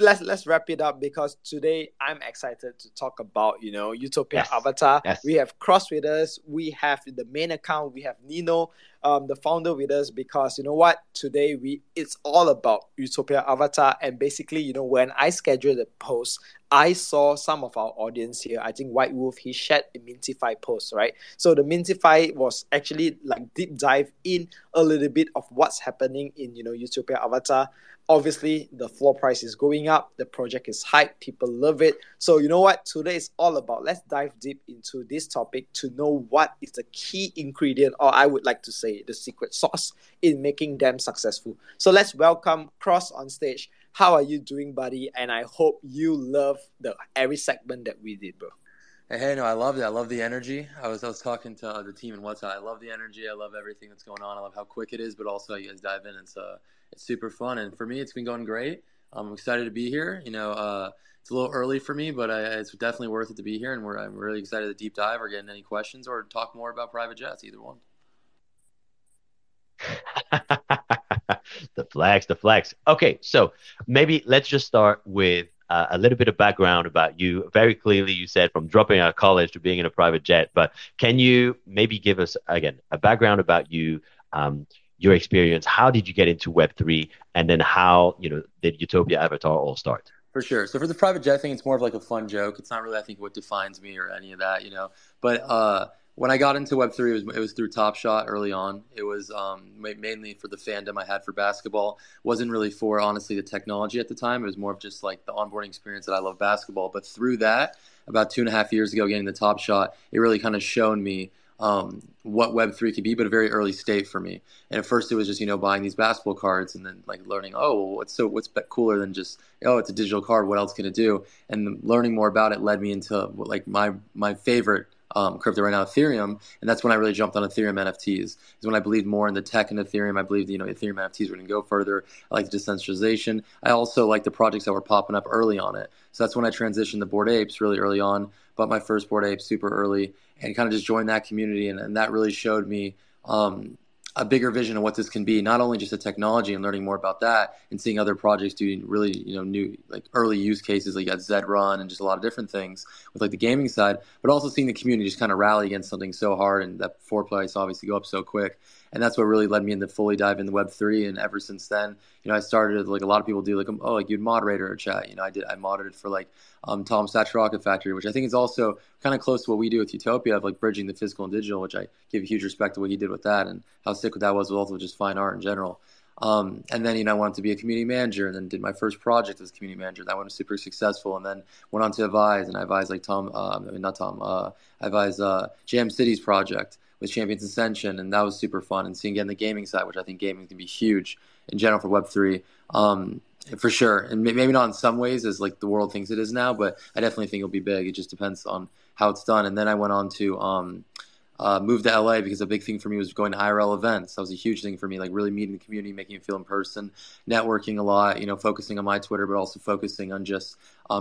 let's wrap it up, because today I'm excited to talk about, you know, Utopia Avatar. Yes. We have Cr0ss with us. We have the main account. We have Nino, the founder, with us, because you know what, today it's all about Utopia Avatar. And basically, you know, when I scheduled the post, I saw some of our audience here, I think White Wolf, he shared a Mintify post, right? So the Mintify was actually like deep dive in a little bit of what's happening in, you know, Utopia Avatar. Obviously, the floor price is going up. The project is hyped. People love it. So you know what? Today is all about, let's dive deep into this topic to know what is the key ingredient, or I would like to say the secret sauce, in making them successful. So let's welcome Cr0ss on stage. How are you doing, buddy? And I hope you love every segment that we did, bro. Hey, no, I loved it. I love the energy. I was talking to the team and WhatsApp. I love the energy. I love everything that's going on. I love how quick it is, but also how you guys dive in. It's super fun, and for me, it's been going great. I'm excited to be here. You know, it's a little early for me, but it's definitely worth it to be here, and I'm really excited to deep dive or get into any questions or talk more about private jets, either one. The flags. Okay, so maybe let's just start with a little bit of background about you. Very clearly, you said from dropping out of college to being in a private jet, but can you maybe give us, again, a background about you, your experience? How did you get into Web3, and then how, you know, did Utopia Avatar all start? For sure. So for the private jet thing, it's more of like a fun joke. It's not really, I think, what defines me or any of that, you know. But when I got into Web3, it was through Top Shot early on. It was mainly for the fandom I had for basketball. Wasn't really for, honestly, the technology at the time. It was more of just like the onboarding experience that I love basketball. But through that, about 2.5 years ago, getting the Top Shot, it really kind of shown me what Web3 could be, but a very early state for me. And at first it was just, you know, buying these basketball cards and then like learning, what's cooler than just, it's a digital card, what else can it do? And learning more about it led me into like my favorite crypto right now, Ethereum. And that's when I really jumped on Ethereum NFTs. It's when I believed more in the tech and Ethereum. I believed, you know, Ethereum NFTs were going to go further. I liked the decentralization. I also liked the projects that were popping up early on it. So that's when I transitioned to Board Apes really early on, bought my first Board Ape super early, and kind of just joined that community. And that really showed me a bigger vision of what this can be, not only just the technology and learning more about that and seeing other projects doing really, you know, new like early use cases like at Zed Run and just a lot of different things with like the gaming side, but also seeing the community just kind of rally against something so hard and that floor price obviously go up so quick. And that's what really led me into fully dive into Web3. And ever since then, you know, I started like a lot of people do like, oh, like you'd moderator a chat. You know, I moderated for like Tom Satch Rocket Factory, which I think is also kind of close to what we do with Utopia of like bridging the physical and digital, which I give huge respect to what he did with that and how sick that was with also just fine art in general. And then, you know, I wanted to be a community manager and then did my first project as a community manager. That one was super successful and then went on to advise and I advised like Jam City's project with Champions Ascension, and that was super fun. And seeing again the gaming side, which I think gaming can be huge in general for Web3, for sure. And maybe not in some ways as like the world thinks it is now, but I definitely think it'll be big. It just depends on how it's done. And then I went on to moved to LA because a big thing for me was going to IRL events. That was a huge thing for me, like really meeting the community, making it feel in person, networking a lot, you know, focusing on my Twitter, but also focusing on just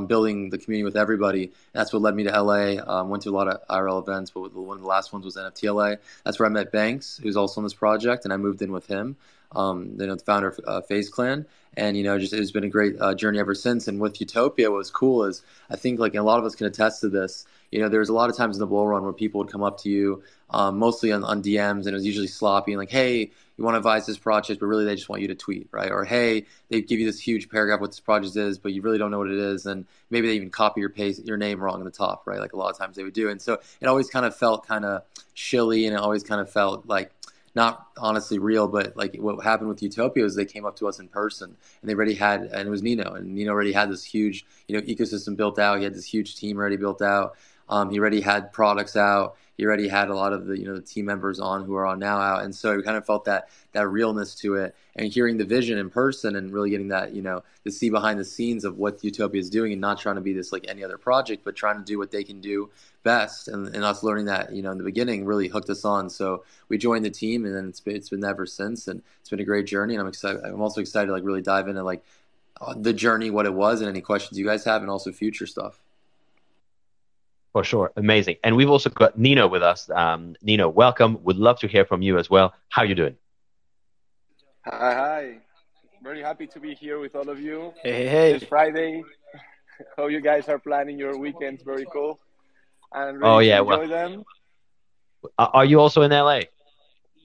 building the community with everybody. And that's what led me to LA. Went to a lot of IRL events, but one of the last ones was NFT LA. That's where I met Banks, who's also on this project, and I moved in with him. You know, the founder of FaZe Clan, and you know, just it's been a great journey ever since. And with Utopia, what was cool is I think like a lot of us can attest to this. You know, there was a lot of times in the bull run where people would come up to you, mostly on DMs, and it was usually sloppy and like, hey, you want to advise this project, but really they just want you to tweet, right? Or hey, they give you this huge paragraph what this project is, but you really don't know what it is, and maybe they even copy your paste your name wrong in the top, right? Like a lot of times they would do, and so it always kind of felt kind of shilly, and it always kind of felt like. Not honestly real, but like what happened with Utopia is they came up to us in person and they already had, and it was Nino, and Nino already had this huge, you know, ecosystem built out. He had this huge team already built out. He already had products out. He already had a lot of the, you know, the team members on who are on now out. And so we kind of felt that realness to it and hearing the vision in person and really getting that, you know, to see behind the scenes of what Utopia is doing and not trying to be this like any other project, but trying to do what they can do best. And us learning that, you know, in the beginning really hooked us on. So we joined the team and then it's been ever since, and it's been a great journey. And I'm excited. I'm also excited to like really dive into like the journey, what it was, and any questions you guys have, and also future stuff. For sure. Amazing. And we've also got Nino with us. Nino, welcome. Would love to hear from you as well. How are you doing? Hi. Very happy to be here with all of you. Hey. It's Friday. Hope you guys are planning your weekends. Very cool. And really enjoy them. Are you also in LA?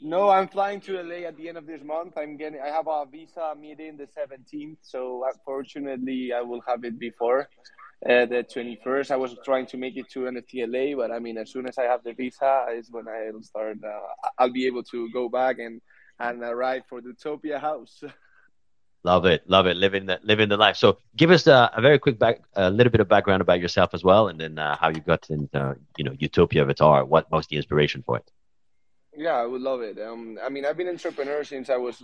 No, I'm flying to LA at the end of this month. I have a visa meeting the 17th, so unfortunately I will have it before. The 21st, I was trying to make it to NFT LA, but I mean, as soon as I have the visa is when I'll start, I'll be able to go back and arrive for the Utopia house. Love it. Living the life. So give us a very quick a little bit of background about yourself as well, and then how you got into, you know, Utopia Avatar, what was the inspiration for it? Yeah, I would love it. I mean, I've been an entrepreneur since I was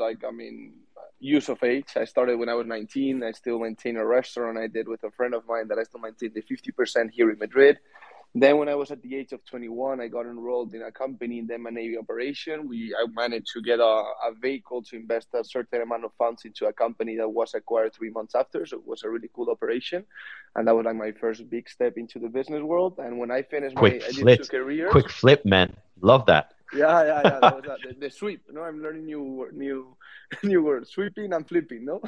youth of age. I started when I was 19. I still maintain a restaurant I did with a friend of mine that I still maintain the 50% here in Madrid. Then when I was at the age of 21, I got enrolled in a company in the M&A operation. I managed to get a vehicle to invest a certain amount of funds into a company that was acquired 3 months after. So it was a really cool operation. And that was like my first big step into the business world. And when I finished Quick flip, man. Love that. Yeah. That was the sweep. No, I'm learning new words. Sweeping and flipping. No,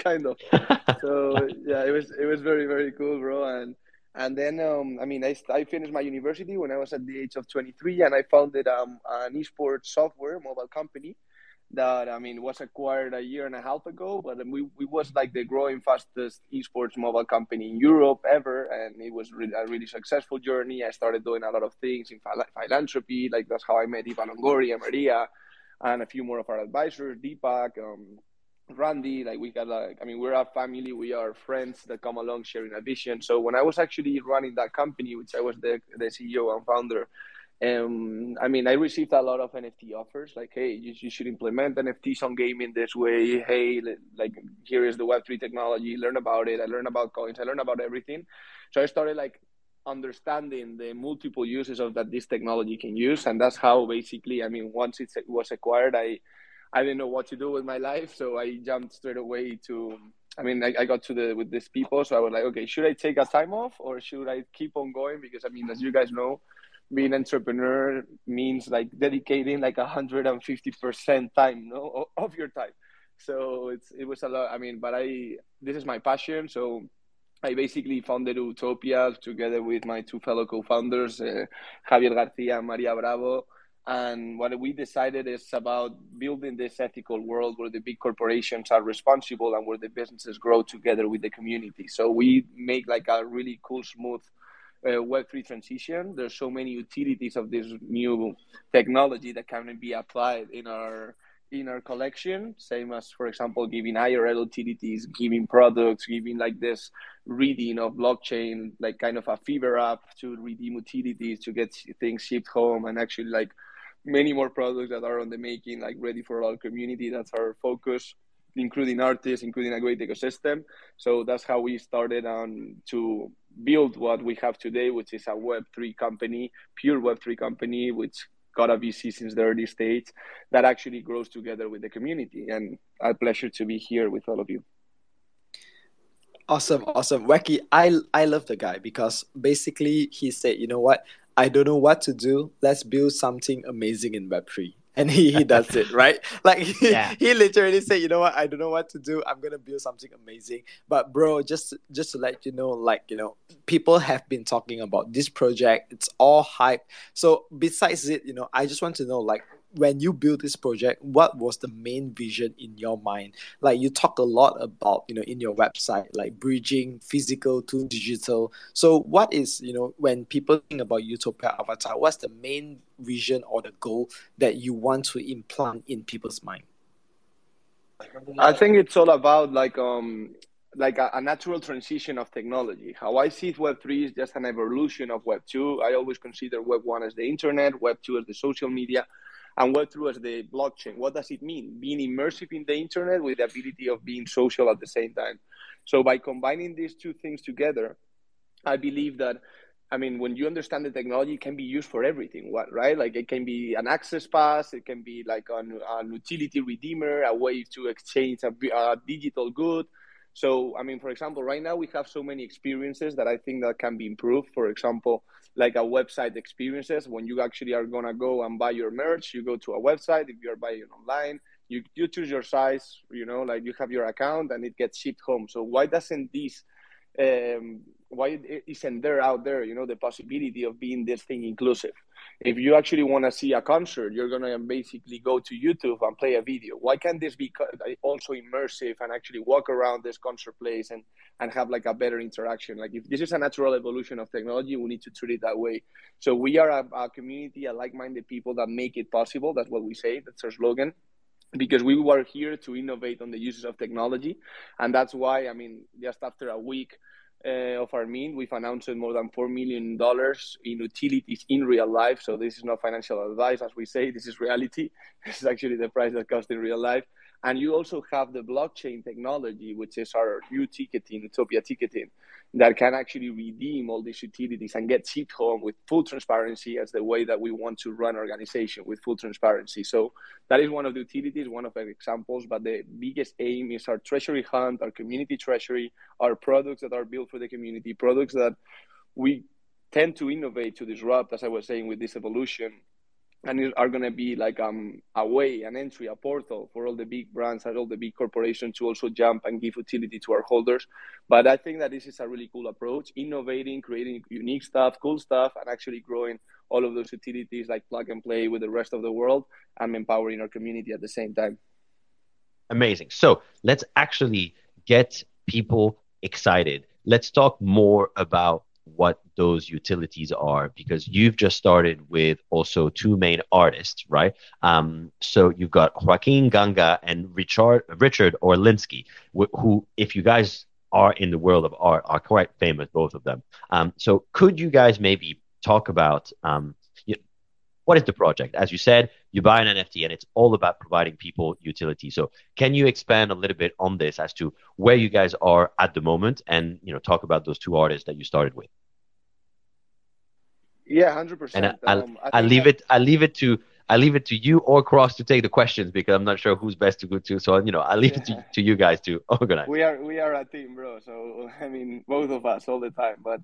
kind of. So yeah, it was very, very cool, bro. And then I finished my university when I was at the age of 23, and I founded an esports software mobile company that was acquired 1.5 years ago. But we was like the growing fastest esports mobile company in Europe ever, and it was a really successful journey. I started doing a lot of things in philanthropy, like that's how I met Eva Longoria, Maria, and a few more of our advisors, Deepak, Randy. Like we got we're a family. We are friends that come along sharing a vision. So when I was actually running that company, which I was the CEO and founder. I received a lot of NFT offers like, hey, you should implement NFTs on gaming this way. Hey, like, here is the Web3 technology. Learn about it. I learned about coins. I learned about everything. So I started understanding the multiple uses of that this technology can use. And that's how basically, once it was acquired, I didn't know what to do with my life. So I jumped straight away to... I got with these people. So I was like, okay, should I take a time off or should I keep on going? Because, as you guys know, being entrepreneur means like dedicating like 150% time, no, of your time. So it was a lot. I mean, but this is my passion. So I basically founded Utopia together with my two fellow co-founders, Javier Garcia and Maria Bravo. And what we decided is about building this ethical world where the big corporations are responsible and where the businesses grow together with the community. So we make like a really cool, smooth Web3 transition. There's so many utilities of this new technology that can be applied in our collection, same as, for example, giving IRL utilities, giving products, giving like this reading of blockchain, like kind of a fever app to redeem utilities, to get things shipped home, and actually like many more products that are on the making, like ready for all community. That's our focus, including artists, including a great ecosystem. So that's how we started to build what we have today, which is a Web3 company, pure Web3 company, which got a VC since the early stage that actually grows together with the community. And a pleasure to be here with all of you. Awesome. Wacky, I love the guy because basically he said, you know what? I don't know what to do. Let's build something amazing in Web3. And he does it, right? Like he literally said, you know what? I don't know what to do. I'm going to build something amazing. But bro, just to let you know, like, you know, people have been talking about this project. It's all hype. So besides it, you know, I just want to know, like, when you build this project, what was the main vision in your mind? Like, you talk a lot about, you know, in your website, like bridging physical to digital. So what is, you know, when people think about Utopia Avatar, what's the main vision or the goal that you want to implant in people's mind? I think it's all about like a natural transition of technology. How I see it, Web3 is just an evolution of Web2. I always consider Web1 as the internet, Web2 as the social media, and Web3 as the blockchain. What does it mean? Being immersive in the internet with the ability of being social at the same time. So by combining these two things together, I believe that, I mean, when you understand the technology, it can be used for everything, right? Like it can be an access pass, it can be like an utility redeemer, a way to exchange a digital good. So, I mean, for example, right now we have so many experiences that I think that can be improved. For example, like a website experiences, when you actually are going to go and buy your merch, you go to a website. If you're buying online, you choose your size, you know, like you have your account and it gets shipped home. So why isn't there out there, you know, the possibility of being this thing inclusive? If you actually want to see a concert, you're going to basically go to YouTube and play a video. Why can't this be also immersive and actually walk around this concert place and have like a better interaction? Like if this is a natural evolution of technology, we need to treat it that way. So we are a community of like-minded people that make it possible. That's what we say. That's our slogan. Because we were here to innovate on the uses of technology. And that's why, I mean, just after a week of our mint, we've announced more than $4 million in utilities in real life. So this is not financial advice, as we say, this is reality. This is actually the price that costs in real life. And you also have the blockchain technology, which is our new ticketing, Utopia ticketing, that can actually redeem all these utilities and get shipped home with full transparency as the way that we want to run organization with full transparency. So that is one of the utilities, one of the examples, but the biggest aim is our treasury hunt, our community treasury, our products that are built for the community, products that we tend to innovate, to disrupt, as I was saying, with this evolution. And it are going to be like a way, an entry, a portal for all the big brands and all the big corporations to also jump and give utility to our holders. But I think that this is a really cool approach, innovating, creating unique stuff, cool stuff, and actually growing all of those utilities like plug and play with the rest of the world and empowering our community at the same time. Amazing. So let's actually get people excited. Let's talk more about what those utilities are, because you've just started with also two main artists, right? So you've got Joaquin Ganga and Richard Orlinski, who, if you guys are in the world of art, are quite famous, both of them. So could you guys maybe talk about what is the project? As you said, you buy an NFT and it's all about providing people utility. So can you expand a little bit on this as to where you guys are at the moment and, you know, talk about those two artists that you started with? Yeah, 100%. And I leave it to you or Cr0ss to take the questions because I'm not sure who's best to go to. So, you know, I leave it to you guys to organize. We are a team, bro. So, I mean, both of us all the time, but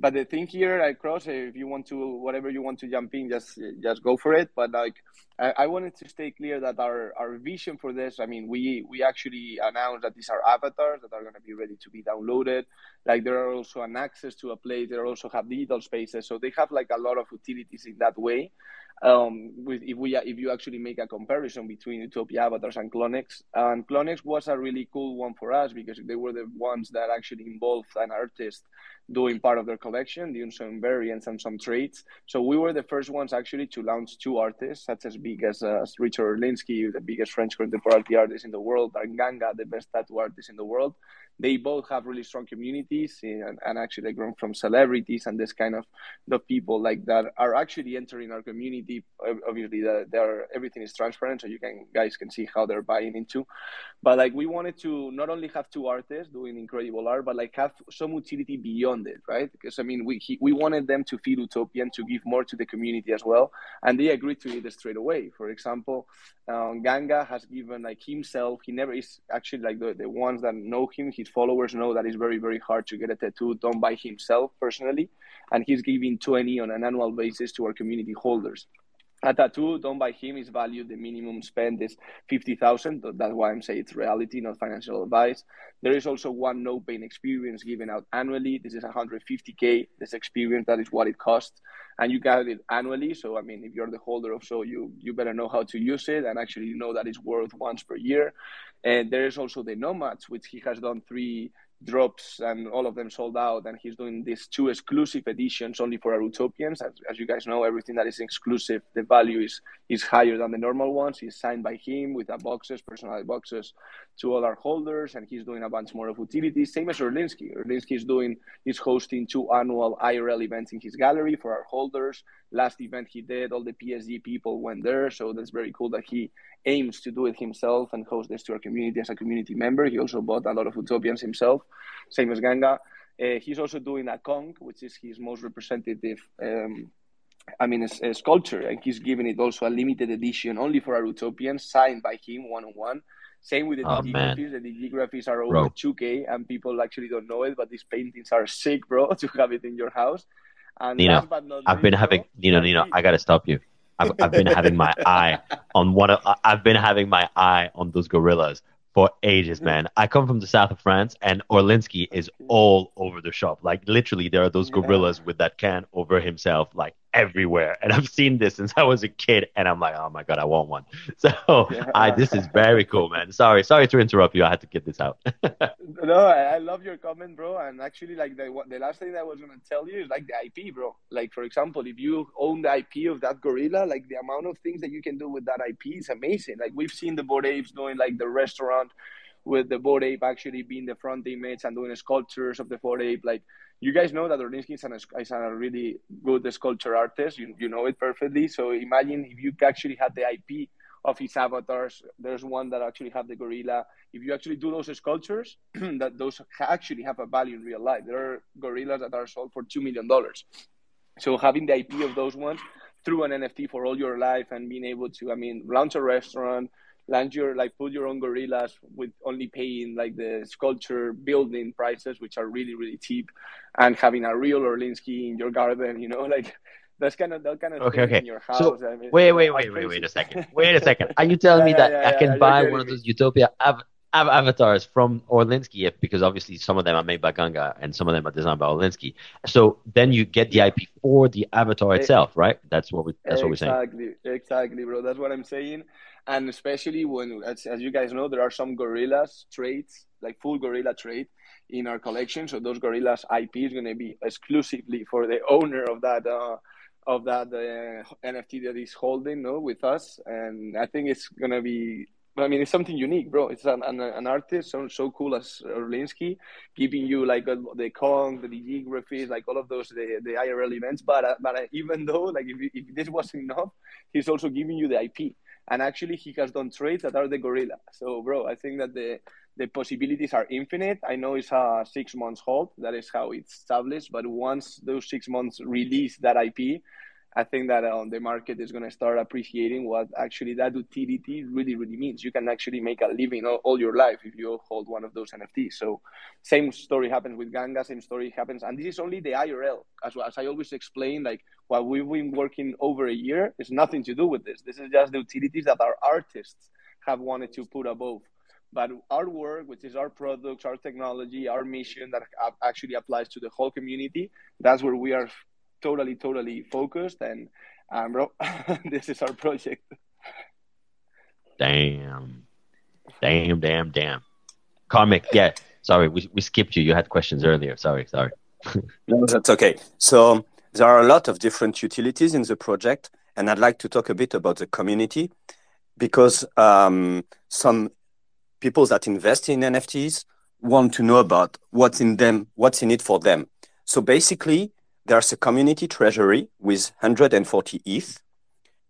But the thing here, like Cr0ss, if you want to, whatever you want to jump in, just go for it. But like, I wanted to stay clear that our vision for this, I mean, we actually announced that these are avatars that are going to be ready to be downloaded. Like, there are also an access to a place. They also have digital spaces. So they have like a lot of utilities in that way. If you actually make a comparison between Utopia Avatars and Clonex, and Clonex was a really cool one for us because they were the ones that actually involved an artist doing part of their collection, doing some variants and some traits. So we were the first ones actually to launch two artists, such as big as Richard Orlinski, the biggest French contemporary artist in the world, and Ganga, the best tattoo artist in the world. They both have really strong communities and actually they grown from celebrities and this kind of the people like that are actually entering our community. Obviously, everything is transparent, so you guys can see how they're buying into. But like, we wanted to not only have two artists doing incredible art, but like have some utility beyond it, right? Because I mean, we wanted them to feel utopian, to give more to the community as well, and they agreed to it straight away. For example, Ganga has given like himself. He never is actually like the ones that know him. His followers know that it's very, very hard to get a tattoo done by himself personally, and he's giving 20 on an annual basis to our community holders. A tattoo done by him is valued, the minimum spend is 50,000. That's why I'm saying it's reality, not financial advice. There is also one no pain experience given out annually. This is 150K, this experience, that is what it costs. And you get it annually. So, I mean, if you're the holder of so, you better know how to use it and actually know that it's worth once per year. And there is also the Nomads, which he has done 3 drops and all of them sold out, and he's doing these 2 exclusive editions only for our Utopians. As you guys know, everything that is exclusive, the value is higher than the normal ones. He's signed by him with personalized boxes to all our holders, and he's doing a bunch more of utilities, same as Orlinski. Orlinski is hosting 2 annual IRL events in his gallery for our holders. Last event he did, all the PSG people went there, so that's very cool that he aims to do it himself and host this to our community as a community member. He also bought a lot of Utopians himself, same as Ganga. He's also doing a Kong, which is his most representative sculpture, and he's giving it also a limited edition only for our Utopians, signed by him one-on-one. Same with the digigraphies. The digigraphies are over 2K, and people actually don't know it, but these paintings are sick, bro, to have it in your house. And Nino, last but not least, Nino, I gotta stop you. I've been having my eye on those gorillas for ages, man. I come from the south of France, and Orlinski is all over the shop. Like, literally, there are those gorillas with that can over himself, like, everywhere. And I've seen this since I was a kid, and I'm like, oh my God, I want one. So this is very cool, man. Sorry to interrupt you. I had to get this out. No, I love your comment, bro. And actually, like, the last thing I was going to tell you is like the IP, bro. Like, for example, if you own the IP of that gorilla, like the amount of things that you can do with that IP is amazing. Like, we've seen the Board Apes doing like the restaurant with the Board Ape actually being the front image and doing sculptures of the Board Ape. Like, you guys know that Orlinski is a really good sculpture artist. You know it perfectly. So imagine if you actually had the IP of his avatars. There's one that actually have the gorilla. If you actually do those sculptures, those actually have a value in real life. There are gorillas that are sold for $2 million. So having the IP of those ones through an NFT for all your life and being able to, launch a restaurant, put your own gorillas with only paying like the sculpture building prices, which are really, really cheap, and having a real Orlinski in your garden, that's kind of thing in your house. So, wait a second. Are you telling me that I can buy one of those Utopia avatars from Orlinski, because obviously some of them are made by Ganga and some of them are designed by Orlinski. So then you get the IP for the avatar itself, right? That's what we're saying. Exactly, bro. That's what I'm saying. And especially when, as you guys know, there are some gorillas traits, like full gorilla trait in our collection. So those gorillas IP is going to be exclusively for the owner of that NFT that is holding with us. And I think it's going to be, it's something unique, bro. It's an artist so cool as Orlinski, giving you like the Kong, the geographies, like all of those, the IRL events. But even though, like, if this wasn't enough, he's also giving you the IP. And actually, he has done trades that are the gorilla. So, bro, I think that the possibilities are infinite. I know it's a 6 months hold. That is how it's established. But once those 6 months release that IP, I think that the market is going to start appreciating what actually that utility really, really means. You can actually make a living all your life if you hold one of those NFTs. So same story happens with Ganga, same story happens. And this is only the IRL. As I always explain, like what we've been working over a year is nothing to do with this. This is just the utilities that our artists have wanted to put above. But our work, which is our products, our technology, our mission that actually applies to the whole community, that's where we are totally focused. And this is our project. Damn. Karmic, yeah. Sorry, we skipped you. You had questions earlier. Sorry. No, that's okay. So there are a lot of different utilities in the project. And I'd like to talk a bit about the community because some people that invest in NFTs want to know about what's in them, what's in it for them. So basically, there's a community treasury with 140 ETH.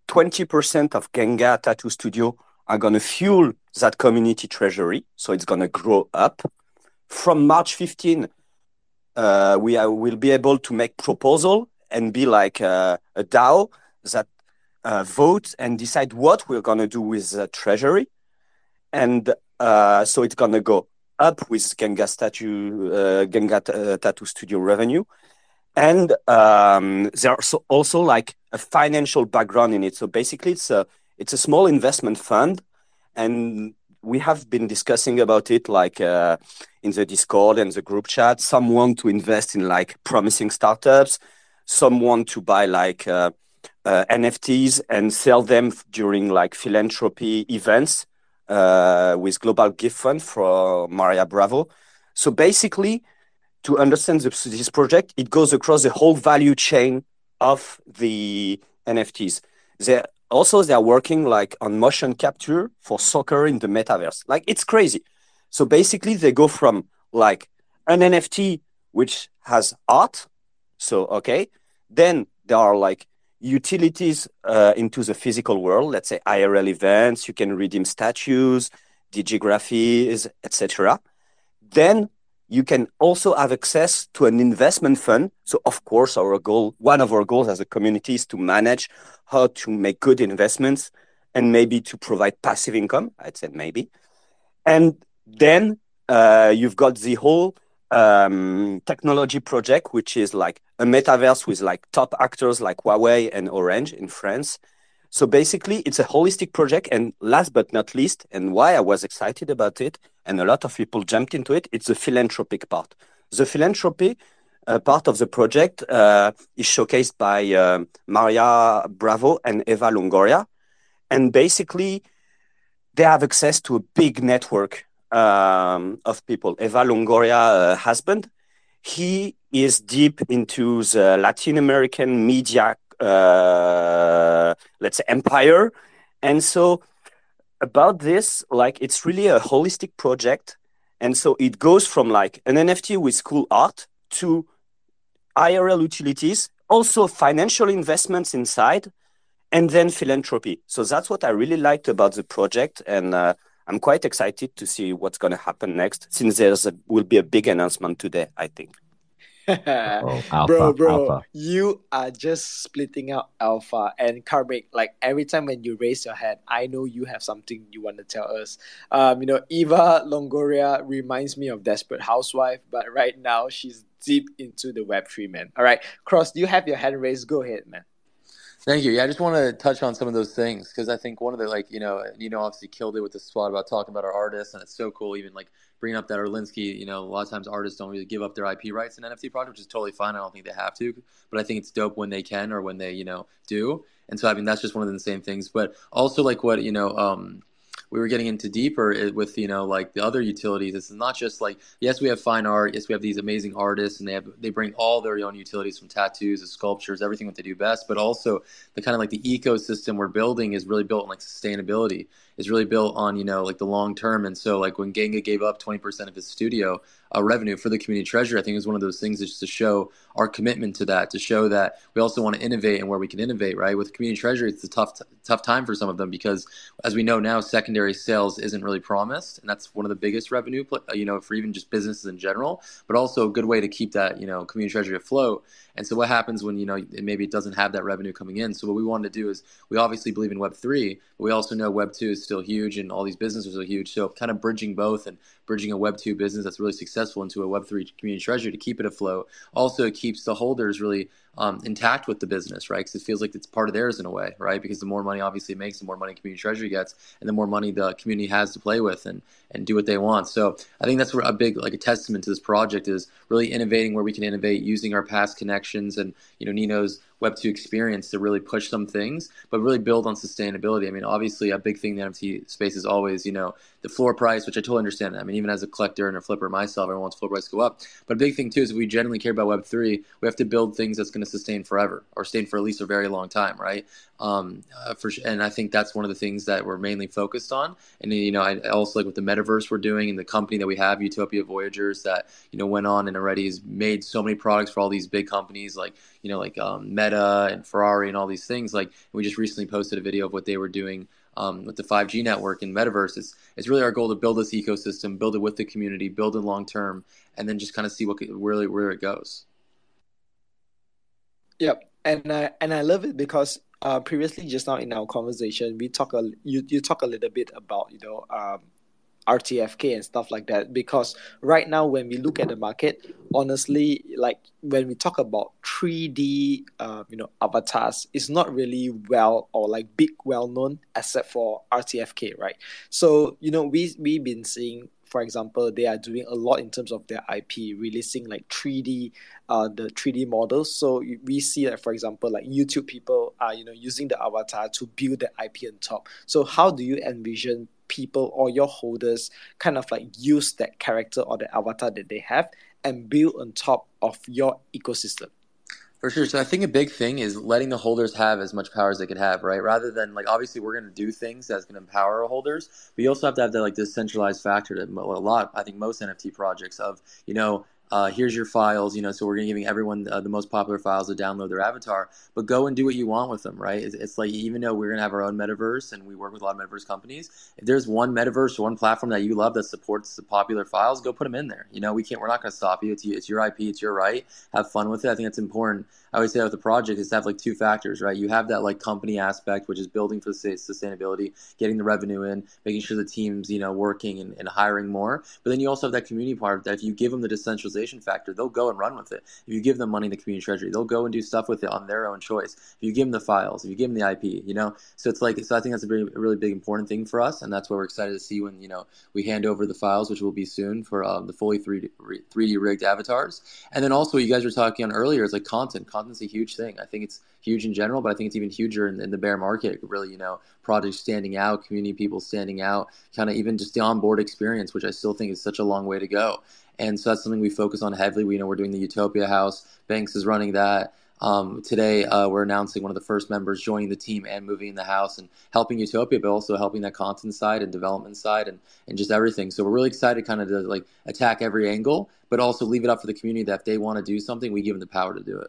20% of Ganga Tattoo Studio are going to fuel that community treasury. So it's going to grow up. From March 15, we will be able to make proposal and be like a DAO that votes and decide what we're going to do with the treasury. And so it's going to go up with Ganga Tattoo Studio revenue. And there's also like a financial background in it. So basically, it's a small investment fund. And we have been discussing about it like in the Discord and the group chat. Some want to invest in like promising startups. Some want to buy like NFTs and sell them during like philanthropy events. With Global Gift Fund for Maria Bravo. So basically, to understand this project, it goes across the whole value chain of the NFTs. They're working like on motion capture for soccer in the metaverse. Like it's crazy. So basically, they go from like an NFT which has art. So okay, then there are like utilities into the physical world, let's say IRL events, you can redeem statues, digigraphies, etc. Then you can also have access to an investment fund. So of course, one of our goals as a community is to manage how to make good investments and maybe to provide passive income. I'd say maybe. And then you've got the whole technology project, which is like a metaverse with like top actors like Huawei and Orange in France. So basically, it's a holistic project. And last but not least, and why I was excited about it, and a lot of people jumped into it, it's the philanthropic part. The philanthropy part of the project is showcased by Maria Bravo and Eva Longoria. And basically, they have access to a big network of people. Eva Longoria, husband, he is deep into the Latin American media, let's say, empire. And so about this, like, it's really a holistic project. And so it goes from like an NFT with cool art to IRL utilities, also financial investments inside, and then philanthropy. So that's what I really liked about the project. And I'm quite excited to see what's going to happen next, since there will be a big announcement today, I think. Alpha. You are just splitting out alpha. And Karmic, like every time when you raise your hand, I know you have something you want to tell us. Eva Longoria reminds me of Desperate Housewife, but right now she's deep into the Web3, man. All right, Cr0ss, do you have your hand raised? Go ahead, man. Thank you. Yeah, I just want to touch on some of those things because I think one of the, like, Nino obviously killed it with the spot about talking about our artists, and it's so cool even, like, bringing up that Orlinski. You know, a lot of times artists don't really give up their IP rights in NFT projects, which is totally fine. I don't think they have to, but I think it's dope when they can or when they, do. And so, I mean, that's just one of the same things. But also, like, what, we were getting into deeper with, the other utilities. It's not just like, yes, we have fine art. Yes, we have these amazing artists, and they bring all their own utilities from tattoos to sculptures, everything what they do best. But also the kind of like the ecosystem we're building is really built on like sustainability. It's really built on, the long term. And so like when Ganga gave up 20% of his studio, revenue for the community treasure, I think is one of those things that's just to show our commitment to that, to show that we also want to innovate and where we can innovate, right? With community treasure, it's a tough time for some of them because, as we know now, secondary sales isn't really promised, and that's one of the biggest revenue, for even just businesses in general, but also a good way to keep that, community treasure afloat. And so what happens when, maybe it doesn't have that revenue coming in? So what we wanted to do is we obviously believe in Web3, but we also know Web2 is still huge and all these businesses are huge. So kind of bridging both and bridging a Web2 business that's really successful into a Web3 community treasure to keep it afloat. Also, it keeps the holders really intact with the business, right? Because it feels like it's part of theirs in a way, right? Because the more money obviously it makes, the more money community treasure gets, and the more money the community has to play with and do what they want. So I think that's where a big a testament to this project is really innovating where we can innovate, using our past connections and Nino's Web2 experience to really push some things, but really build on sustainability. I mean, obviously a big thing in the NFT space is always the floor price, which I totally understand that. I mean, even as a collector and a flipper myself, everyone wants floor price to go up. But a big thing too is if we genuinely care about Web3, we have to build things that's going to sustain forever or sustain for at least a very long time, right? And I think that's one of the things that we're mainly focused on. And I also like with the metaverse we're doing and the company that we have, Utopia Voyagers, that went on and already has made so many products for all these big companies like Meta and Ferrari and all these things. Like, we just recently posted a video of what they were doing with the 5G network and metaverse. It's really our goal to build this ecosystem, build it with the community, build it long term, and then just kind of see where it goes. Yep, and I love it because previously, just now in our conversation, we talk a little bit about RTFK and stuff like that. Because right now, when we look at the market, honestly, like when we talk about 3D avatars, it's not really well known except for RTFK, right? So we've been seeing. For example, they are doing a lot in terms of their IP, releasing like 3D, the 3D models. So we see that, for example, like YouTube people are, using the avatar to build the IP on top. So how do you envision people or your holders kind of like use that character or the avatar that they have and build on top of your ecosystem? For sure. So I think a big thing is letting the holders have as much power as they can have, right? Rather than obviously we're going to do things that's going to empower our holders, but you also have to have that decentralized factor to a lot. I think most NFT projects of, here's your files, so we're giving everyone the most popular files to download their avatar, but go and do what you want with them, right? It's like, even though we're going to have our own metaverse and we work with a lot of metaverse companies, if there's one metaverse or one platform that you love that supports the popular files, go put them in there. We're not going to stop you. It's your IP, it's your right. Have fun with it. I think that's important. I always say that with the project is to have two factors, right? You have that company aspect, which is building for the sustainability, getting the revenue in, making sure the team's, working and hiring more. But then you also have that community part that if you give them the decentralization factor, they'll go and run with it. If you give them money in the community treasury, they'll go and do stuff with it on their own choice. If you give them the files, if you give them the IP, So so I think that's a really big important thing for us. And that's why we're excited to see when, we hand over the files, which will be soon for the fully 3D rigged avatars. And then also what you guys were talking on earlier is content. Content's a huge thing. I think it's huge in general, but I think it's even huger in the bear market. Really, projects standing out, community people standing out, kind of even just the onboard experience, which I still think is such a long way to go. And so that's something we focus on heavily. We're doing the Utopia House. Banks is running that. Today, we're announcing one of the first members joining the team and moving in the house and helping Utopia, but also helping that content side and development side and just everything. So we're really excited kind of to attack every angle, but also leave it up for the community that if they want to do something, we give them the power to do it.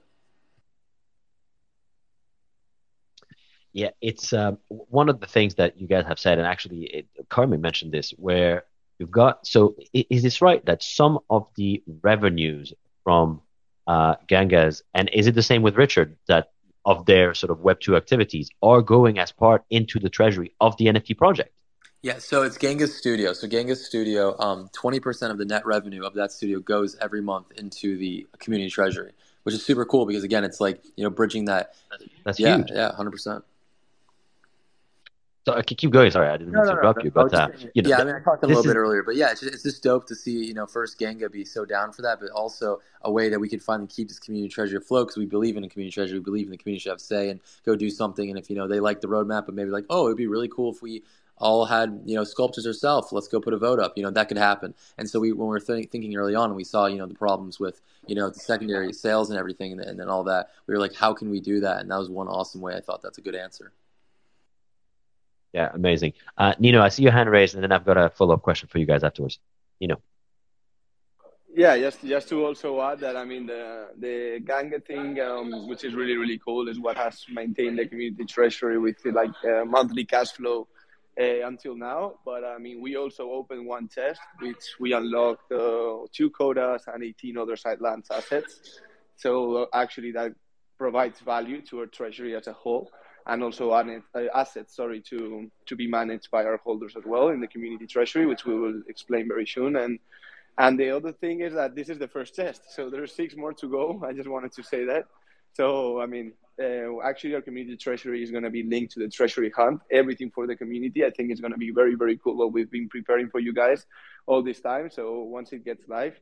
Yeah, it's one of the things that you guys have said, and actually Karmic mentioned this, where you've got, so is this right that some of the revenues from Gangas, and is it the same with Richard, that of their sort of Web2 activities are going as part into the treasury of the NFT project? Yeah, so it's Ganga's studio. So Ganga's studio, 20% of the net revenue of that studio goes every month into the community treasury, which is super cool because, again, it's bridging that. That's huge. Yeah, 100%. So I can keep going. Sorry, I didn't mean to interrupt you, but I mean, I talked a little bit earlier, but yeah, it's just dope to see first Ganga be so down for that, but also a way that we could finally keep this community treasure afloat because we believe in a community treasure, we believe in the community should have say and go do something. And if they like the roadmap, but maybe it'd be really cool if we all had sculptures ourselves. Let's go put a vote up. That could happen. And so when we were thinking early on, we saw the problems with the secondary sales and everything, and then all that. We were like, how can we do that? And that was one awesome way. I thought that's a good answer. Yeah, amazing. Nino, I see your hand raised, and then I've got a follow-up question for you guys afterwards. Nino. Yeah, just to also add that, I mean, the Ganga thing, which is really, really cool, is what has maintained the community treasury with like monthly cash flow until now. But I mean, we also opened one test, which we unlocked 2 Codas and 18 other sidelands assets. So actually that provides value to our treasury as a whole, and also assets, to be managed by our holders as well in the community treasury, which we will explain very soon. And the other thing is that this is the first test. So there are 6 more to go. I just wanted to say that. So, I mean, actually our community treasury is going to be linked to the treasury hunt, everything for the community. I think it's going to be very, very cool what we've been preparing for you guys all this time. So once it gets live,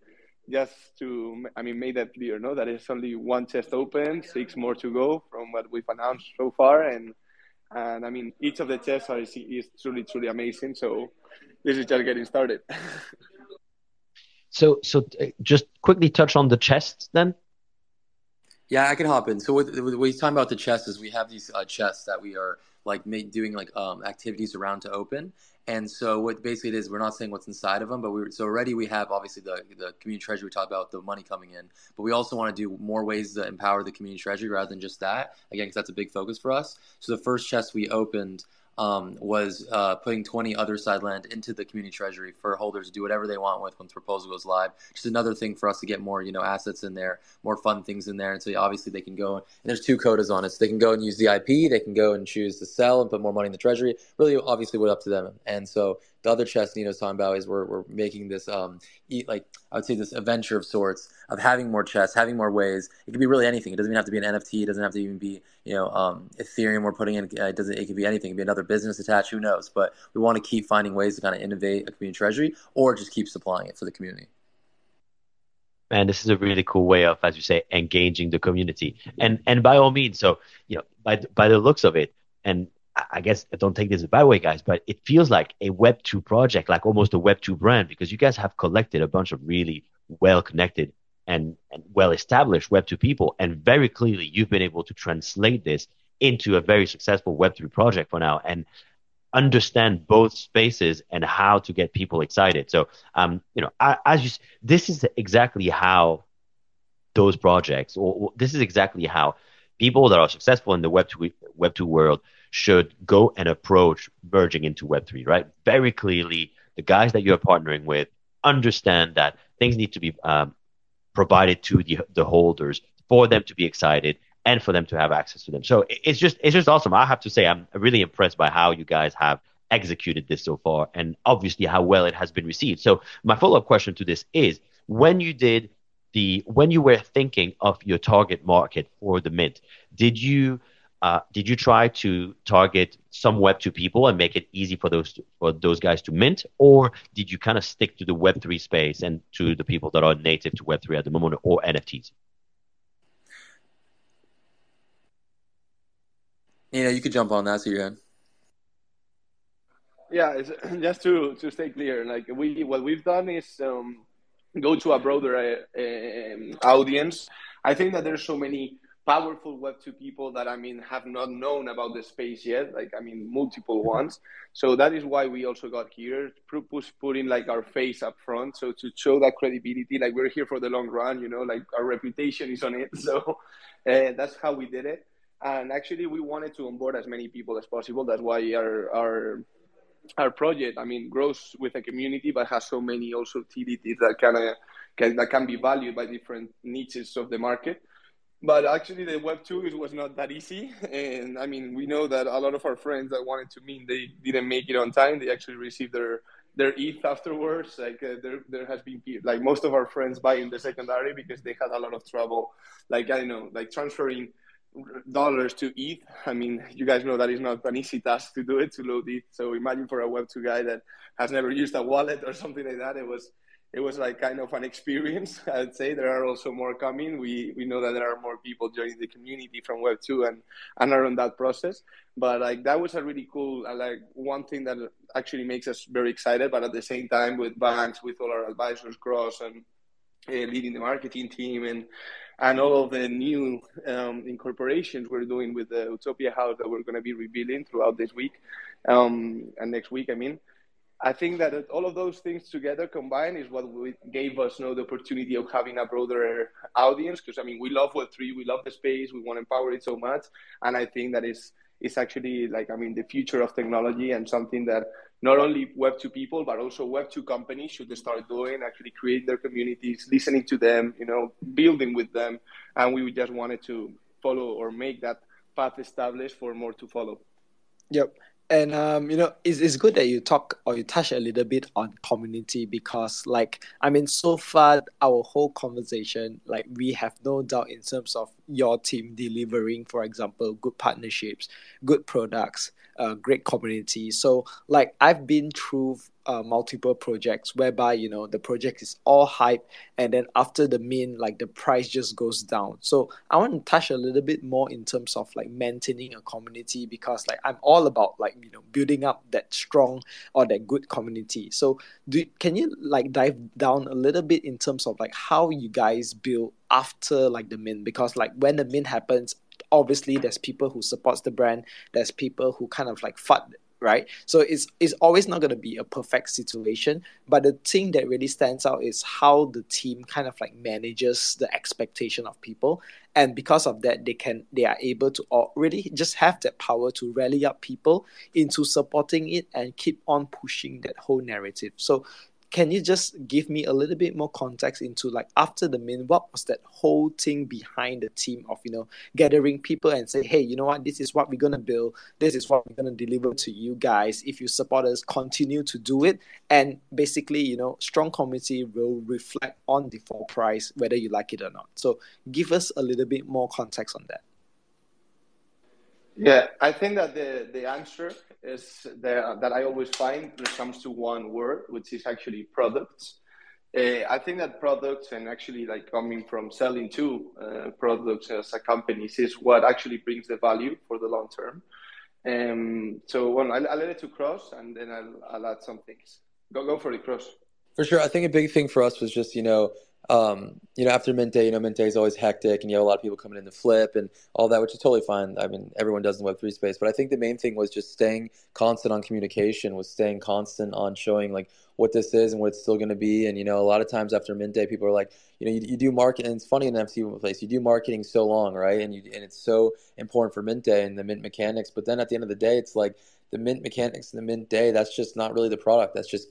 just to, I mean, make that clear, no? That it's only one test open, 6 more to go from what we've announced so far. And I mean, each of the tests is truly, truly amazing. So this is just getting started. So just quickly touch on the chests then. Yeah, I can hop in. So what we're talking about the chests is we have these chests that we are like doing like activities around to open. And so what basically it is, we're not saying what's inside of them, but so already we have obviously the community treasury we talked about, the money coming in, but we also want to do more ways to empower the community treasury rather than just that, again, because that's a big focus for us. So the first chest we opened was putting 20 other sideland into the community treasury for holders to do whatever they want with once proposal goes live. Just another thing for us to get more, assets in there, more fun things in there. And so obviously they can go, and there's 2 quotas on it. So they can go and use the IP. They can go and choose to sell and put more money in the treasury. Really, obviously, what's up to them. And so the other chest Nino's talking about is we're making this this adventure of sorts of having more chests, having more ways. It could be really anything. It doesn't even have to be an NFT. It doesn't have to even be Ethereum we're putting in. It could be anything. It could be another business attached. Who knows? But we want to keep finding ways to kind of innovate a community treasury, or just keep supplying it for the community. Man, this is a really cool way of, as you say, engaging the community, and by all means. So by the looks of it, and I guess don't take this a bad way, guys, but it feels like a Web2 project, like almost a Web2 brand, because you guys have collected a bunch of really well-connected and well-established Web2 people, and very clearly you've been able to translate this into a very successful Web3 project for now, and understand both spaces and how to get people excited. So, this is exactly how those projects, or this is exactly how people that are successful in the Web2 world should go and approach merging into Web3, right? Very clearly, the guys that you're partnering with understand that things need to be provided to the holders for them to be excited and for them to have access to them. So it's just awesome. I have to say, I'm really impressed by how you guys have executed this so far, and obviously how well it has been received. So my follow-up question to this is, when you were thinking of your target market for the mint, did you try to target some Web2 people and make it easy for those guys to mint, or did you kind of stick to the Web3 space and to the people that are native to Web3 at the moment, or NFTs? Yeah, you could jump on that, so you're in. Yeah, just to stay clear, like what we've done is go to a broader audience. I think that there's so many powerful Web2 people that, I mean, have not known about the space yet, like, I mean, multiple ones. So that is why we also got here, putting like our face up front. So to show that credibility, like we're here for the long run, like our reputation is on it. So that's how we did it. And actually we wanted to onboard as many people as possible. That's why our project, I mean, grows with a community, but has so many also utilities that can be valued by different niches of the market. But actually, the Web2 was not that easy. And I mean, we know that a lot of our friends that wanted to mint, they didn't make it on time. They actually received their ETH afterwards. Like there has been like most of our friends buying the secondary because they had a lot of trouble. Like, I don't know, like transferring dollars to ETH. I mean, you guys know that is not an easy task to do it, to load ETH. So imagine for a Web2 guy that has never used a wallet or something like that. It was like kind of an experience, I would say. There are also more coming. We know that there are more people joining the community from Web2 and are on that process. But like that was a really cool, like one thing that actually makes us very excited. But at the same time, with Banks, with all our advisors, Cr0ss, and leading the marketing team and all of the new incorporations we're doing with the Utopia House that we're going to be revealing throughout this week and next week, I mean. I think that all of those things together combined is what gave us the opportunity of having a broader audience. Because, I mean, we love Web3, we love the space, we want to empower it so much. And I think that it's actually, like, I mean, the future of technology, and something that not only Web2 people, but also Web2 companies should start doing, actually create their communities, listening to them, building with them. And we just wanted to follow or make that path established for more to follow. Yep. And, it's good that you talk or you touch a little bit on community, because, like, I mean, so far our whole conversation, like, we have no doubt in terms of your team delivering, for example, good partnerships, good products, great community. So, like, I've been through multiple projects whereby, the project is all hype, and then after the mint, like, the price just goes down. So I want to touch a little bit more in terms of, like, maintaining a community, because, like, I'm all about, like, building up that strong or that good community. So can you, like, dive down a little bit in terms of, like, how you guys build after, like, the mint? Because, like, when the mint happens, obviously there's people who supports the brand, there's people who kind of, like, fought, right? So it's always not going to be a perfect situation, but the thing that really stands out is how the team kind of, like, manages the expectation of people, and because of that they are able to really just have that power to rally up people into supporting it and keep on pushing that whole narrative. So can you just give me a little bit more context into, like, after the mint, what was that whole thing behind the team of, gathering people and say, hey, you know what, this is what we're going to build. This is what we're going to deliver to you guys. If you support us, continue to do it. And basically, strong community will reflect on the floor price, whether you like it or not. So give us a little bit more context on that. Yeah, I think that the answer is that I always find when it comes to one word, which is actually products. I think that products, and actually, like, coming from selling to products as a company, is what actually brings the value for the long term. I'll let it to Cr0ss, and then I'll add some things. Go for it, Cr0ss. For sure. I think a big thing for us was just, after Mint Day, Mint Day is always hectic, and you have a lot of people coming in to flip and all that, which is totally fine. I mean, everyone does in the Web3 space, but I think the main thing was just staying constant on communication, was staying constant on showing, like, what this is and what it's still going to be. And, a lot of times after Mint Day, people are like, you do market, and it's funny in an NFT place, you do marketing so long, right? And it's so important for Mint Day and the Mint mechanics, but then at the end of the day, it's like, the mint mechanics and the mint day, that's just not really the product. That's just,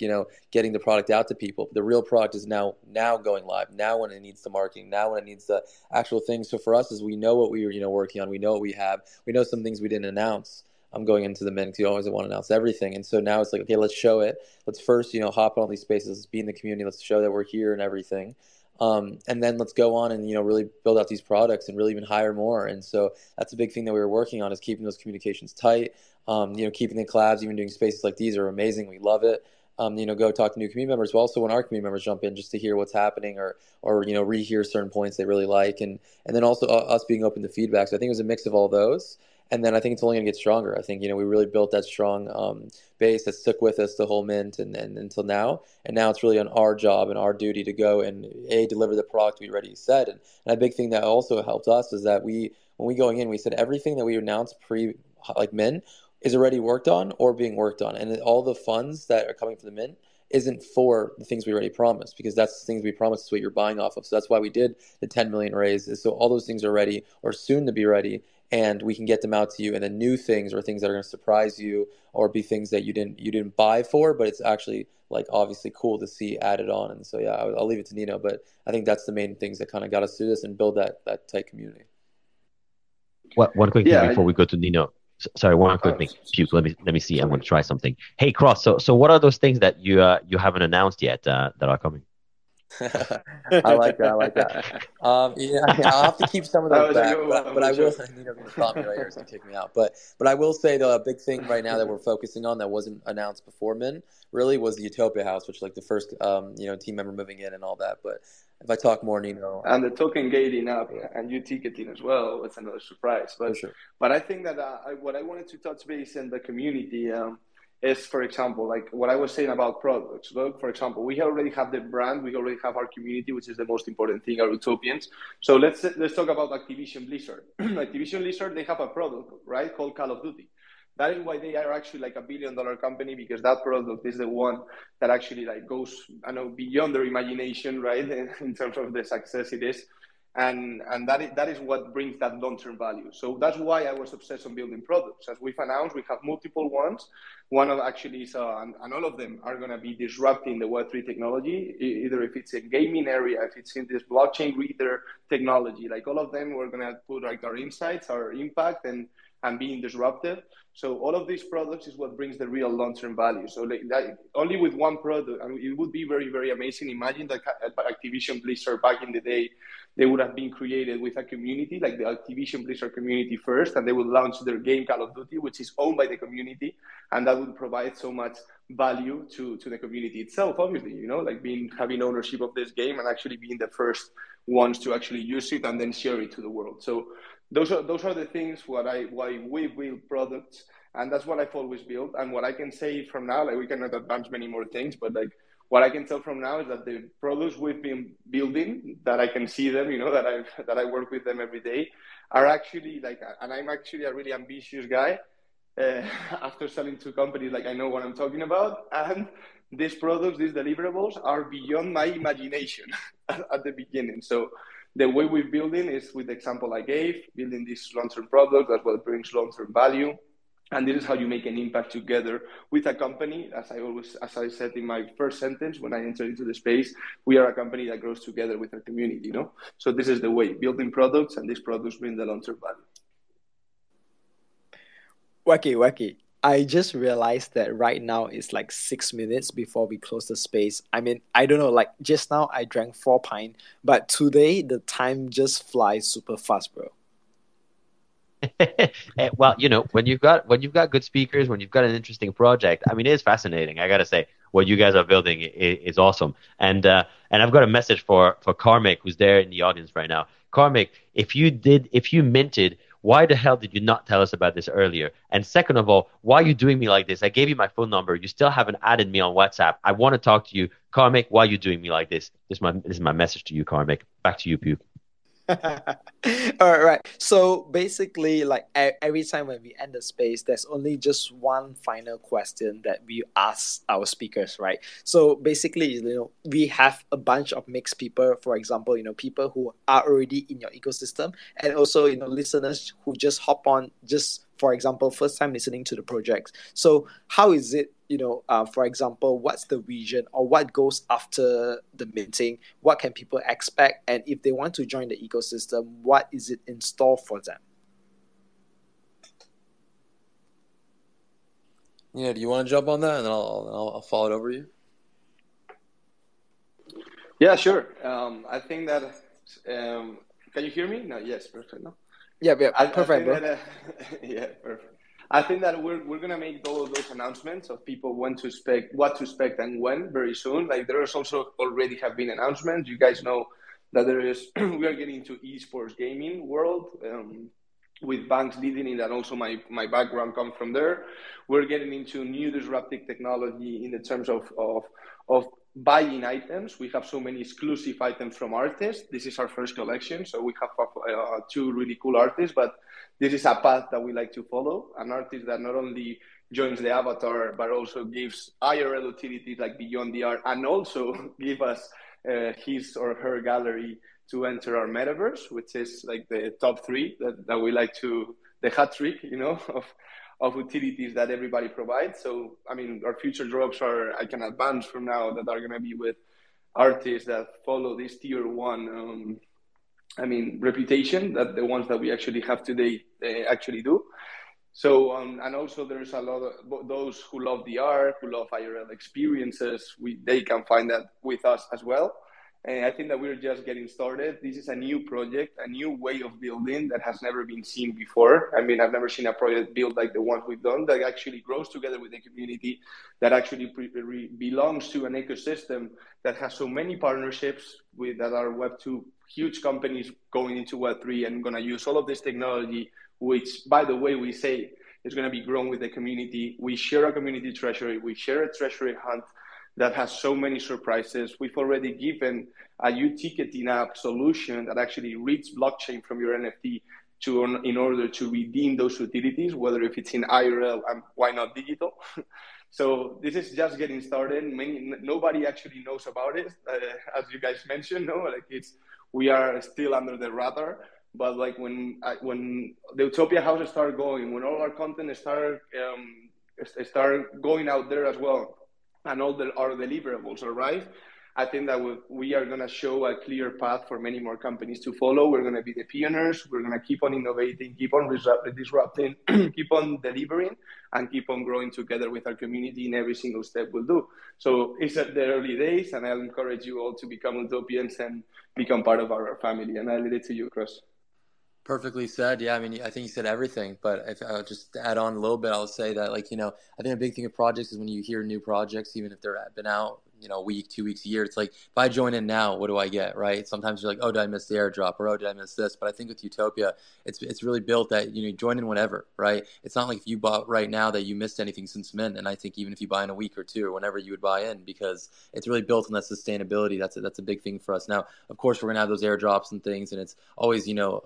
getting the product out to people. The real product is now going live, now when it needs the marketing, now when it needs the actual things. So for us, is we know what we were, working on. We know what we have. We know some things we didn't announce. I'm going into the mint because you always want to announce everything. And so now it's like, okay, let's show it. Let's first, hop on all these spaces. Let's be in the community. Let's show that we're here and everything. And then let's go on and, really build out these products and really even hire more. And so that's a big thing that we were working on, is keeping those communications tight, keeping the collabs, even doing spaces like these are amazing. We love it. Go talk to new community members. But also when our community members jump in, just to hear what's happening or rehear certain points they really like. And then also us being open to feedback. So I think it was a mix of all those. And then I think it's only going to get stronger. I think, we really built that strong base that stuck with us the whole mint and until now. And now it's really on our job and our duty to go and, A, deliver the product we already said. And a big thing that also helped us is that when we going in, we said everything that we announced mint is already worked on or being worked on. And all the funds that are coming from the mint isn't for the things we already promised, because that's the things we promised is what you're buying off of. So that's why we did the 10 million raise. So all those things are ready or soon to be ready, and we can get them out to you. And then new things or things that are going to surprise you or be things that you didn't buy for, but it's actually, like, obviously cool to see added on. And so, yeah, I'll leave it to Nino, but I think that's the main things that kind of got us through this and build that tight community. One quick thing before we go to Nino. Sorry, one quick thing. Puke, let me see. I'm going to try something. Hey, Cr0ss, so what are those things that you haven't announced yet that are coming? I like that. I'll have to keep some of those back, but I will. Nino going to stop me right here, so kick me out. But I will say, though, a big thing right now that we're focusing on that wasn't announced before Min really was the Utopia House, which, like, the first team member moving in and all that. But if I talk more, Nino, and the token gating up and you ticketing as well, it's another surprise. But sure. But I think that what I wanted to touch base in the community. Is, for example, like what I was saying about products. Look, for example, we already have the brand, we already have our community, which is the most important thing, our Utopians. So let's talk about Activision Blizzard. Activision Blizzard, they have a product, right, called Call of Duty. That is why they are actually like $1 billion company, because that product is the one that actually like goes, I know, beyond their imagination, right? In terms of the success it is. And that is what brings that long-term value. So that's why I was obsessed on building products. As we've announced, we have multiple ones. One of actually is, and all of them are going to be disrupting the Web3 technology, either if it's a gaming area, if it's in this blockchain reader technology, like all of them, we're going to put like our insights, our impact, and being disruptive. So all of these products is what brings the real long-term value. So like that, only with one product, I mean, it would be very, very amazing. Imagine that Activision Blizzard back in the day, they would have been created with a community, like the Activision Blizzard community first, and they would launch their game Call of Duty, which is owned by the community, and that would provide so much value to the community itself, obviously, you know, like having ownership of this game and actually being the first ones to actually use it and then share it to the world. So those are the things why we build products, and that's what I've always built. And what I can say from now, like we cannot advance many more things, but like what I can tell from now is that the products we've been building, that I can see them, you know, that I work with them every day, are actually like, and I'm actually a really ambitious guy. After selling two companies, like I know what I'm talking about, and these products, these deliverables are beyond my imagination at the beginning. So the way we're building is with the example I gave, building these long-term products. That's what brings long-term value. And this is how you make an impact together with a company. As I said in my first sentence, when I entered into the space, we are a company that grows together with our community, you know? So this is the way, building products, and these products bring the long-term value. Wacky. I just realized that right now it's like 6 minutes before we close the space. I mean, I don't know, like just now I drank 4 pints, but today the time just flies super fast, bro. Well, you know, when you've got good speakers, when you've got an interesting project, I mean, it is fascinating. I got to say, what you guys are building is awesome. And I've got a message for Karmic, who's there in the audience right now. Karmic, if you minted, why the hell did you not tell us about this earlier? And second of all, why are you doing me like this? I gave you my phone number. You still haven't added me on WhatsApp. I want to talk to you. Karmic, why are you doing me like this? This is my message to you, Karmic. Back to you, Puke. All right. So basically, like every time when we end the space, there's only just one final question that we ask our speakers, right? So basically, you know, we have a bunch of mixed people. For example, you know, people who are already in your ecosystem, and also, you know, listeners who just hop on, just for example, first time listening to the project. So how is it? You know, for example, what's the vision or what goes after the minting? What can people expect? And if they want to join the ecosystem, what is it in store for them? Yeah, do you want to jump on that, and then I'll follow it over you? Yeah, sure. I think that... can you hear me? No, yes, perfect. No. Yeah, perfect, bro. That, yeah, perfect. I think that we're going to make all of those announcements of people when to expect, what to expect, and when very soon. Like there is also already have been announcements. You guys know that there is we are getting into esports gaming world with Banks leading it, and also my background comes from there. We're getting into new disruptive technology in the terms of buying items. We have so many exclusive items from artists. This is our first collection, so we have 2 really cool artists, but this is a path that we like to follow. An artist that not only joins the avatar, but also gives IRL utilities like beyond the art, and also give us his or her gallery to enter our metaverse, which is like the top 3 that we like to, the hat trick, you know, of utilities that everybody provides. So, I mean, our future drops I can advance from now, that are going to be with artists that follow this tier 1 reputation, that the ones that we actually have today actually do. So, and also there's a lot of those who love the art, who love IRL experiences, they can find that with us as well. And I think that we're just getting started. This is a new project, a new way of building that has never been seen before. I mean, I've never seen a project built like the one we've done, that actually grows together with the community, that actually belongs to an ecosystem that has so many partnerships with that are Web 2 huge companies going into Web 3 and going to use all of this technology, which, by the way, we say is going to be grown with the community. We share a community treasury. We share a treasury hunt. that has so many surprises. We've already given a U-ticketing app solution that actually reads blockchain from your NFT in order to redeem those utilities, whether if it's in IRL and why not digital. So this is just getting started. Nobody actually knows about it, as you guys mentioned. No, like we are still under the radar. But like when the Utopia House started going, when all our content started going out there as well, and all our deliverables arrive, I think that we are going to show a clear path for many more companies to follow. We're going to be the pioneers. We're going to keep on innovating, keep on disrupting, keep on delivering, and keep on growing together with our community in every single step we'll do. So it's at the early days, and I'll encourage you all to become Utopians and become part of our family. And I leave it to you, Cr0ss. Perfectly said. Yeah, I mean, I think you said everything, but if I'll just add on a little bit, I'll say that, like, you know, I think a big thing of projects is when you hear new projects, even if they've been out, you know, a week, 2 weeks, a year, it's like, if I join in now, what do I get, right? Sometimes you're like, oh, did I miss the airdrop? Or, oh, did I miss this? But I think with Utopia, it's really built that, you know, you join in whenever, right? It's not like if you bought right now that you missed anything since mint. And I think even if you buy in a week or two or whenever you would buy in, because it's really built on that sustainability. That's a big thing for us. Now, of course, we're going to have those airdrops and things, and it's always, you know,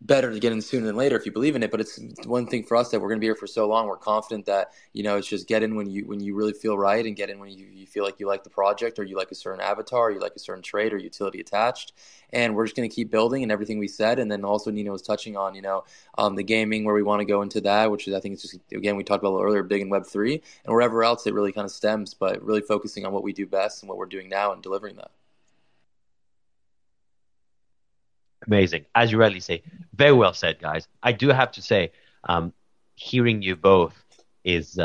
better to get in sooner than later if you believe in it. But it's one thing for us that we're going to be here for so long. We're confident that, you know, it's just get in when you really feel right, and get in when you feel like you like the project, or you like a certain avatar, or you like a certain trade or utility attached. And we're just going to keep building and everything we said. And then also Nino was touching on, you know, the gaming, where we want to go into that, which is, I think it's just, again, we talked about a little earlier, big in Web3 and wherever else it really kind of stems, but really focusing on what we do best and what we're doing now and delivering that. Amazing, as you rightly say. Very well said, guys. I do have to say, hearing you both is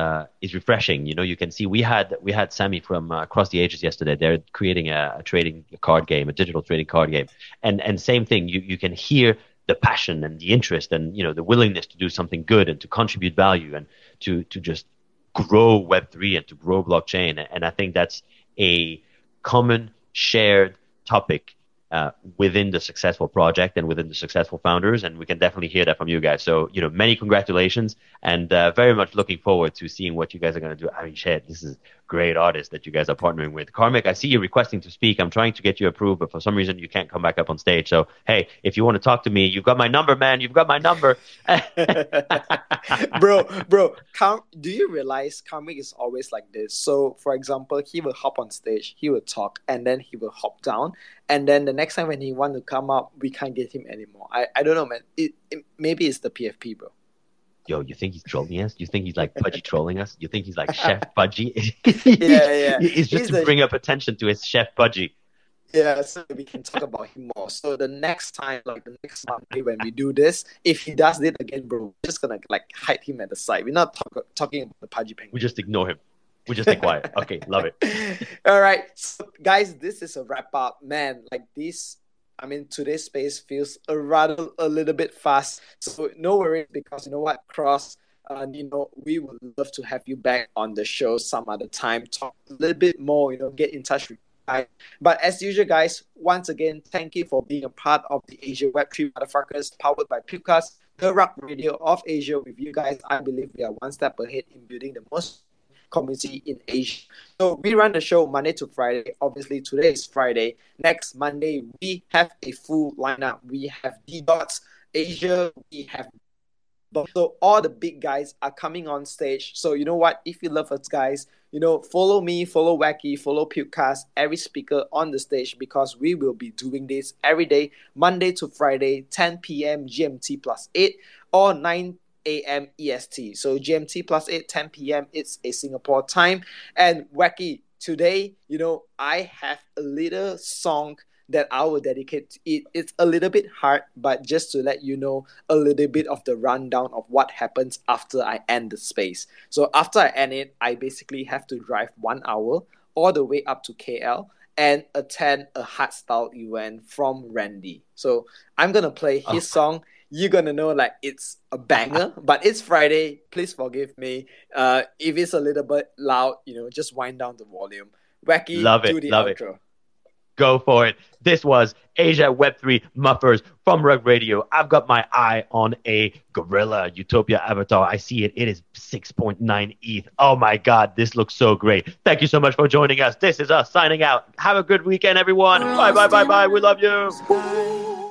refreshing. You know, you can see we had Sammy from Across the Ages yesterday. They're creating a trading card game, a digital trading card game, and same thing. You can hear the passion and the interest, and, you know, the willingness to do something good and to contribute value and to just grow Web3 and to grow blockchain. And I think that's a common shared topic within the successful project and within the successful founders, and we can definitely hear that from you guys. So, you know, many congratulations, and very much looking forward to seeing what you guys are going to do. I mean, shit, this is great artists that you guys are partnering with. Karmic, I see you requesting to speak. I'm trying to get you approved, but for some reason you can't come back up on stage. So, hey, if you want to talk to me, you've got my number, man. You've got my number. Bro, do you realize Karmic is always like this? So, for example, he will hop on stage, he will talk, and then he will hop down. And then the next time when he wants to come up, we can't get him anymore. I don't know, man. Maybe it's the PFP, bro. Yo, you think he's trolling us? You think he's like Pudgy trolling us? You think he's like Chef Pudgy? Yeah. It's just to bring up attention to his Chef Pudgy. Yeah, so we can talk about him more. So the next time, like the next Monday when we do this, if he does it again, bro, we're just going to like hide him at the side. We're not talking about the Pudgy Penguin. We just ignore him. We just stay quiet. Okay, love it. All right. So, guys, this is a wrap up. Man, like this, I mean, today's space feels a little bit fast. So no worries, because you know what, Cr0ss, you know, we would love to have you back on the show some other time. Talk a little bit more, you know, get in touch with you guys. But as usual, guys, once again, thank you for being a part of the Asia Web3 Motherfuckers, powered by PukeCast, the Rug Radio of Asia. With you guys, I believe we are one step ahead in building the most community in Asia. So we run the show Monday to Friday. Obviously, today is Friday. Next Monday, we have a full lineup. We have D-Dots Asia. We have so all the big guys are coming on stage. So you know what? If you love us, guys, you know, follow me, follow Wacky, follow PukeCast, every speaker on the stage, because we will be doing this every day, Monday to Friday, 10 p.m. GMT plus 8 or 9 a.m. EST. So GMT plus 8, 10 p.m. It's a Singapore time. And Wacky, today, you know, I have a little song that I will dedicate to it. It's a little bit hard, but just to let you know a little bit of the rundown of what happens after I end the space. So after I end it, I basically have to drive 1 hour all the way up to KL and attend a hardstyle event from Randy. So I'm going to play his song. You're going to know like it's a banger, but it's Friday. Please forgive me. If it's a little bit loud, you know, just wind down the volume. Wacky, do the outro. Love it. Go for it. This was Asia Web3 Muffers from Rug Radio. I've got my eye on a gorilla Utopia Avatar. I see it. It is 6.9 ETH. Oh, my God. This looks so great. Thank you so much for joining us. This is us signing out. Have a good weekend, everyone. Bye, bye, bye, bye. We love you.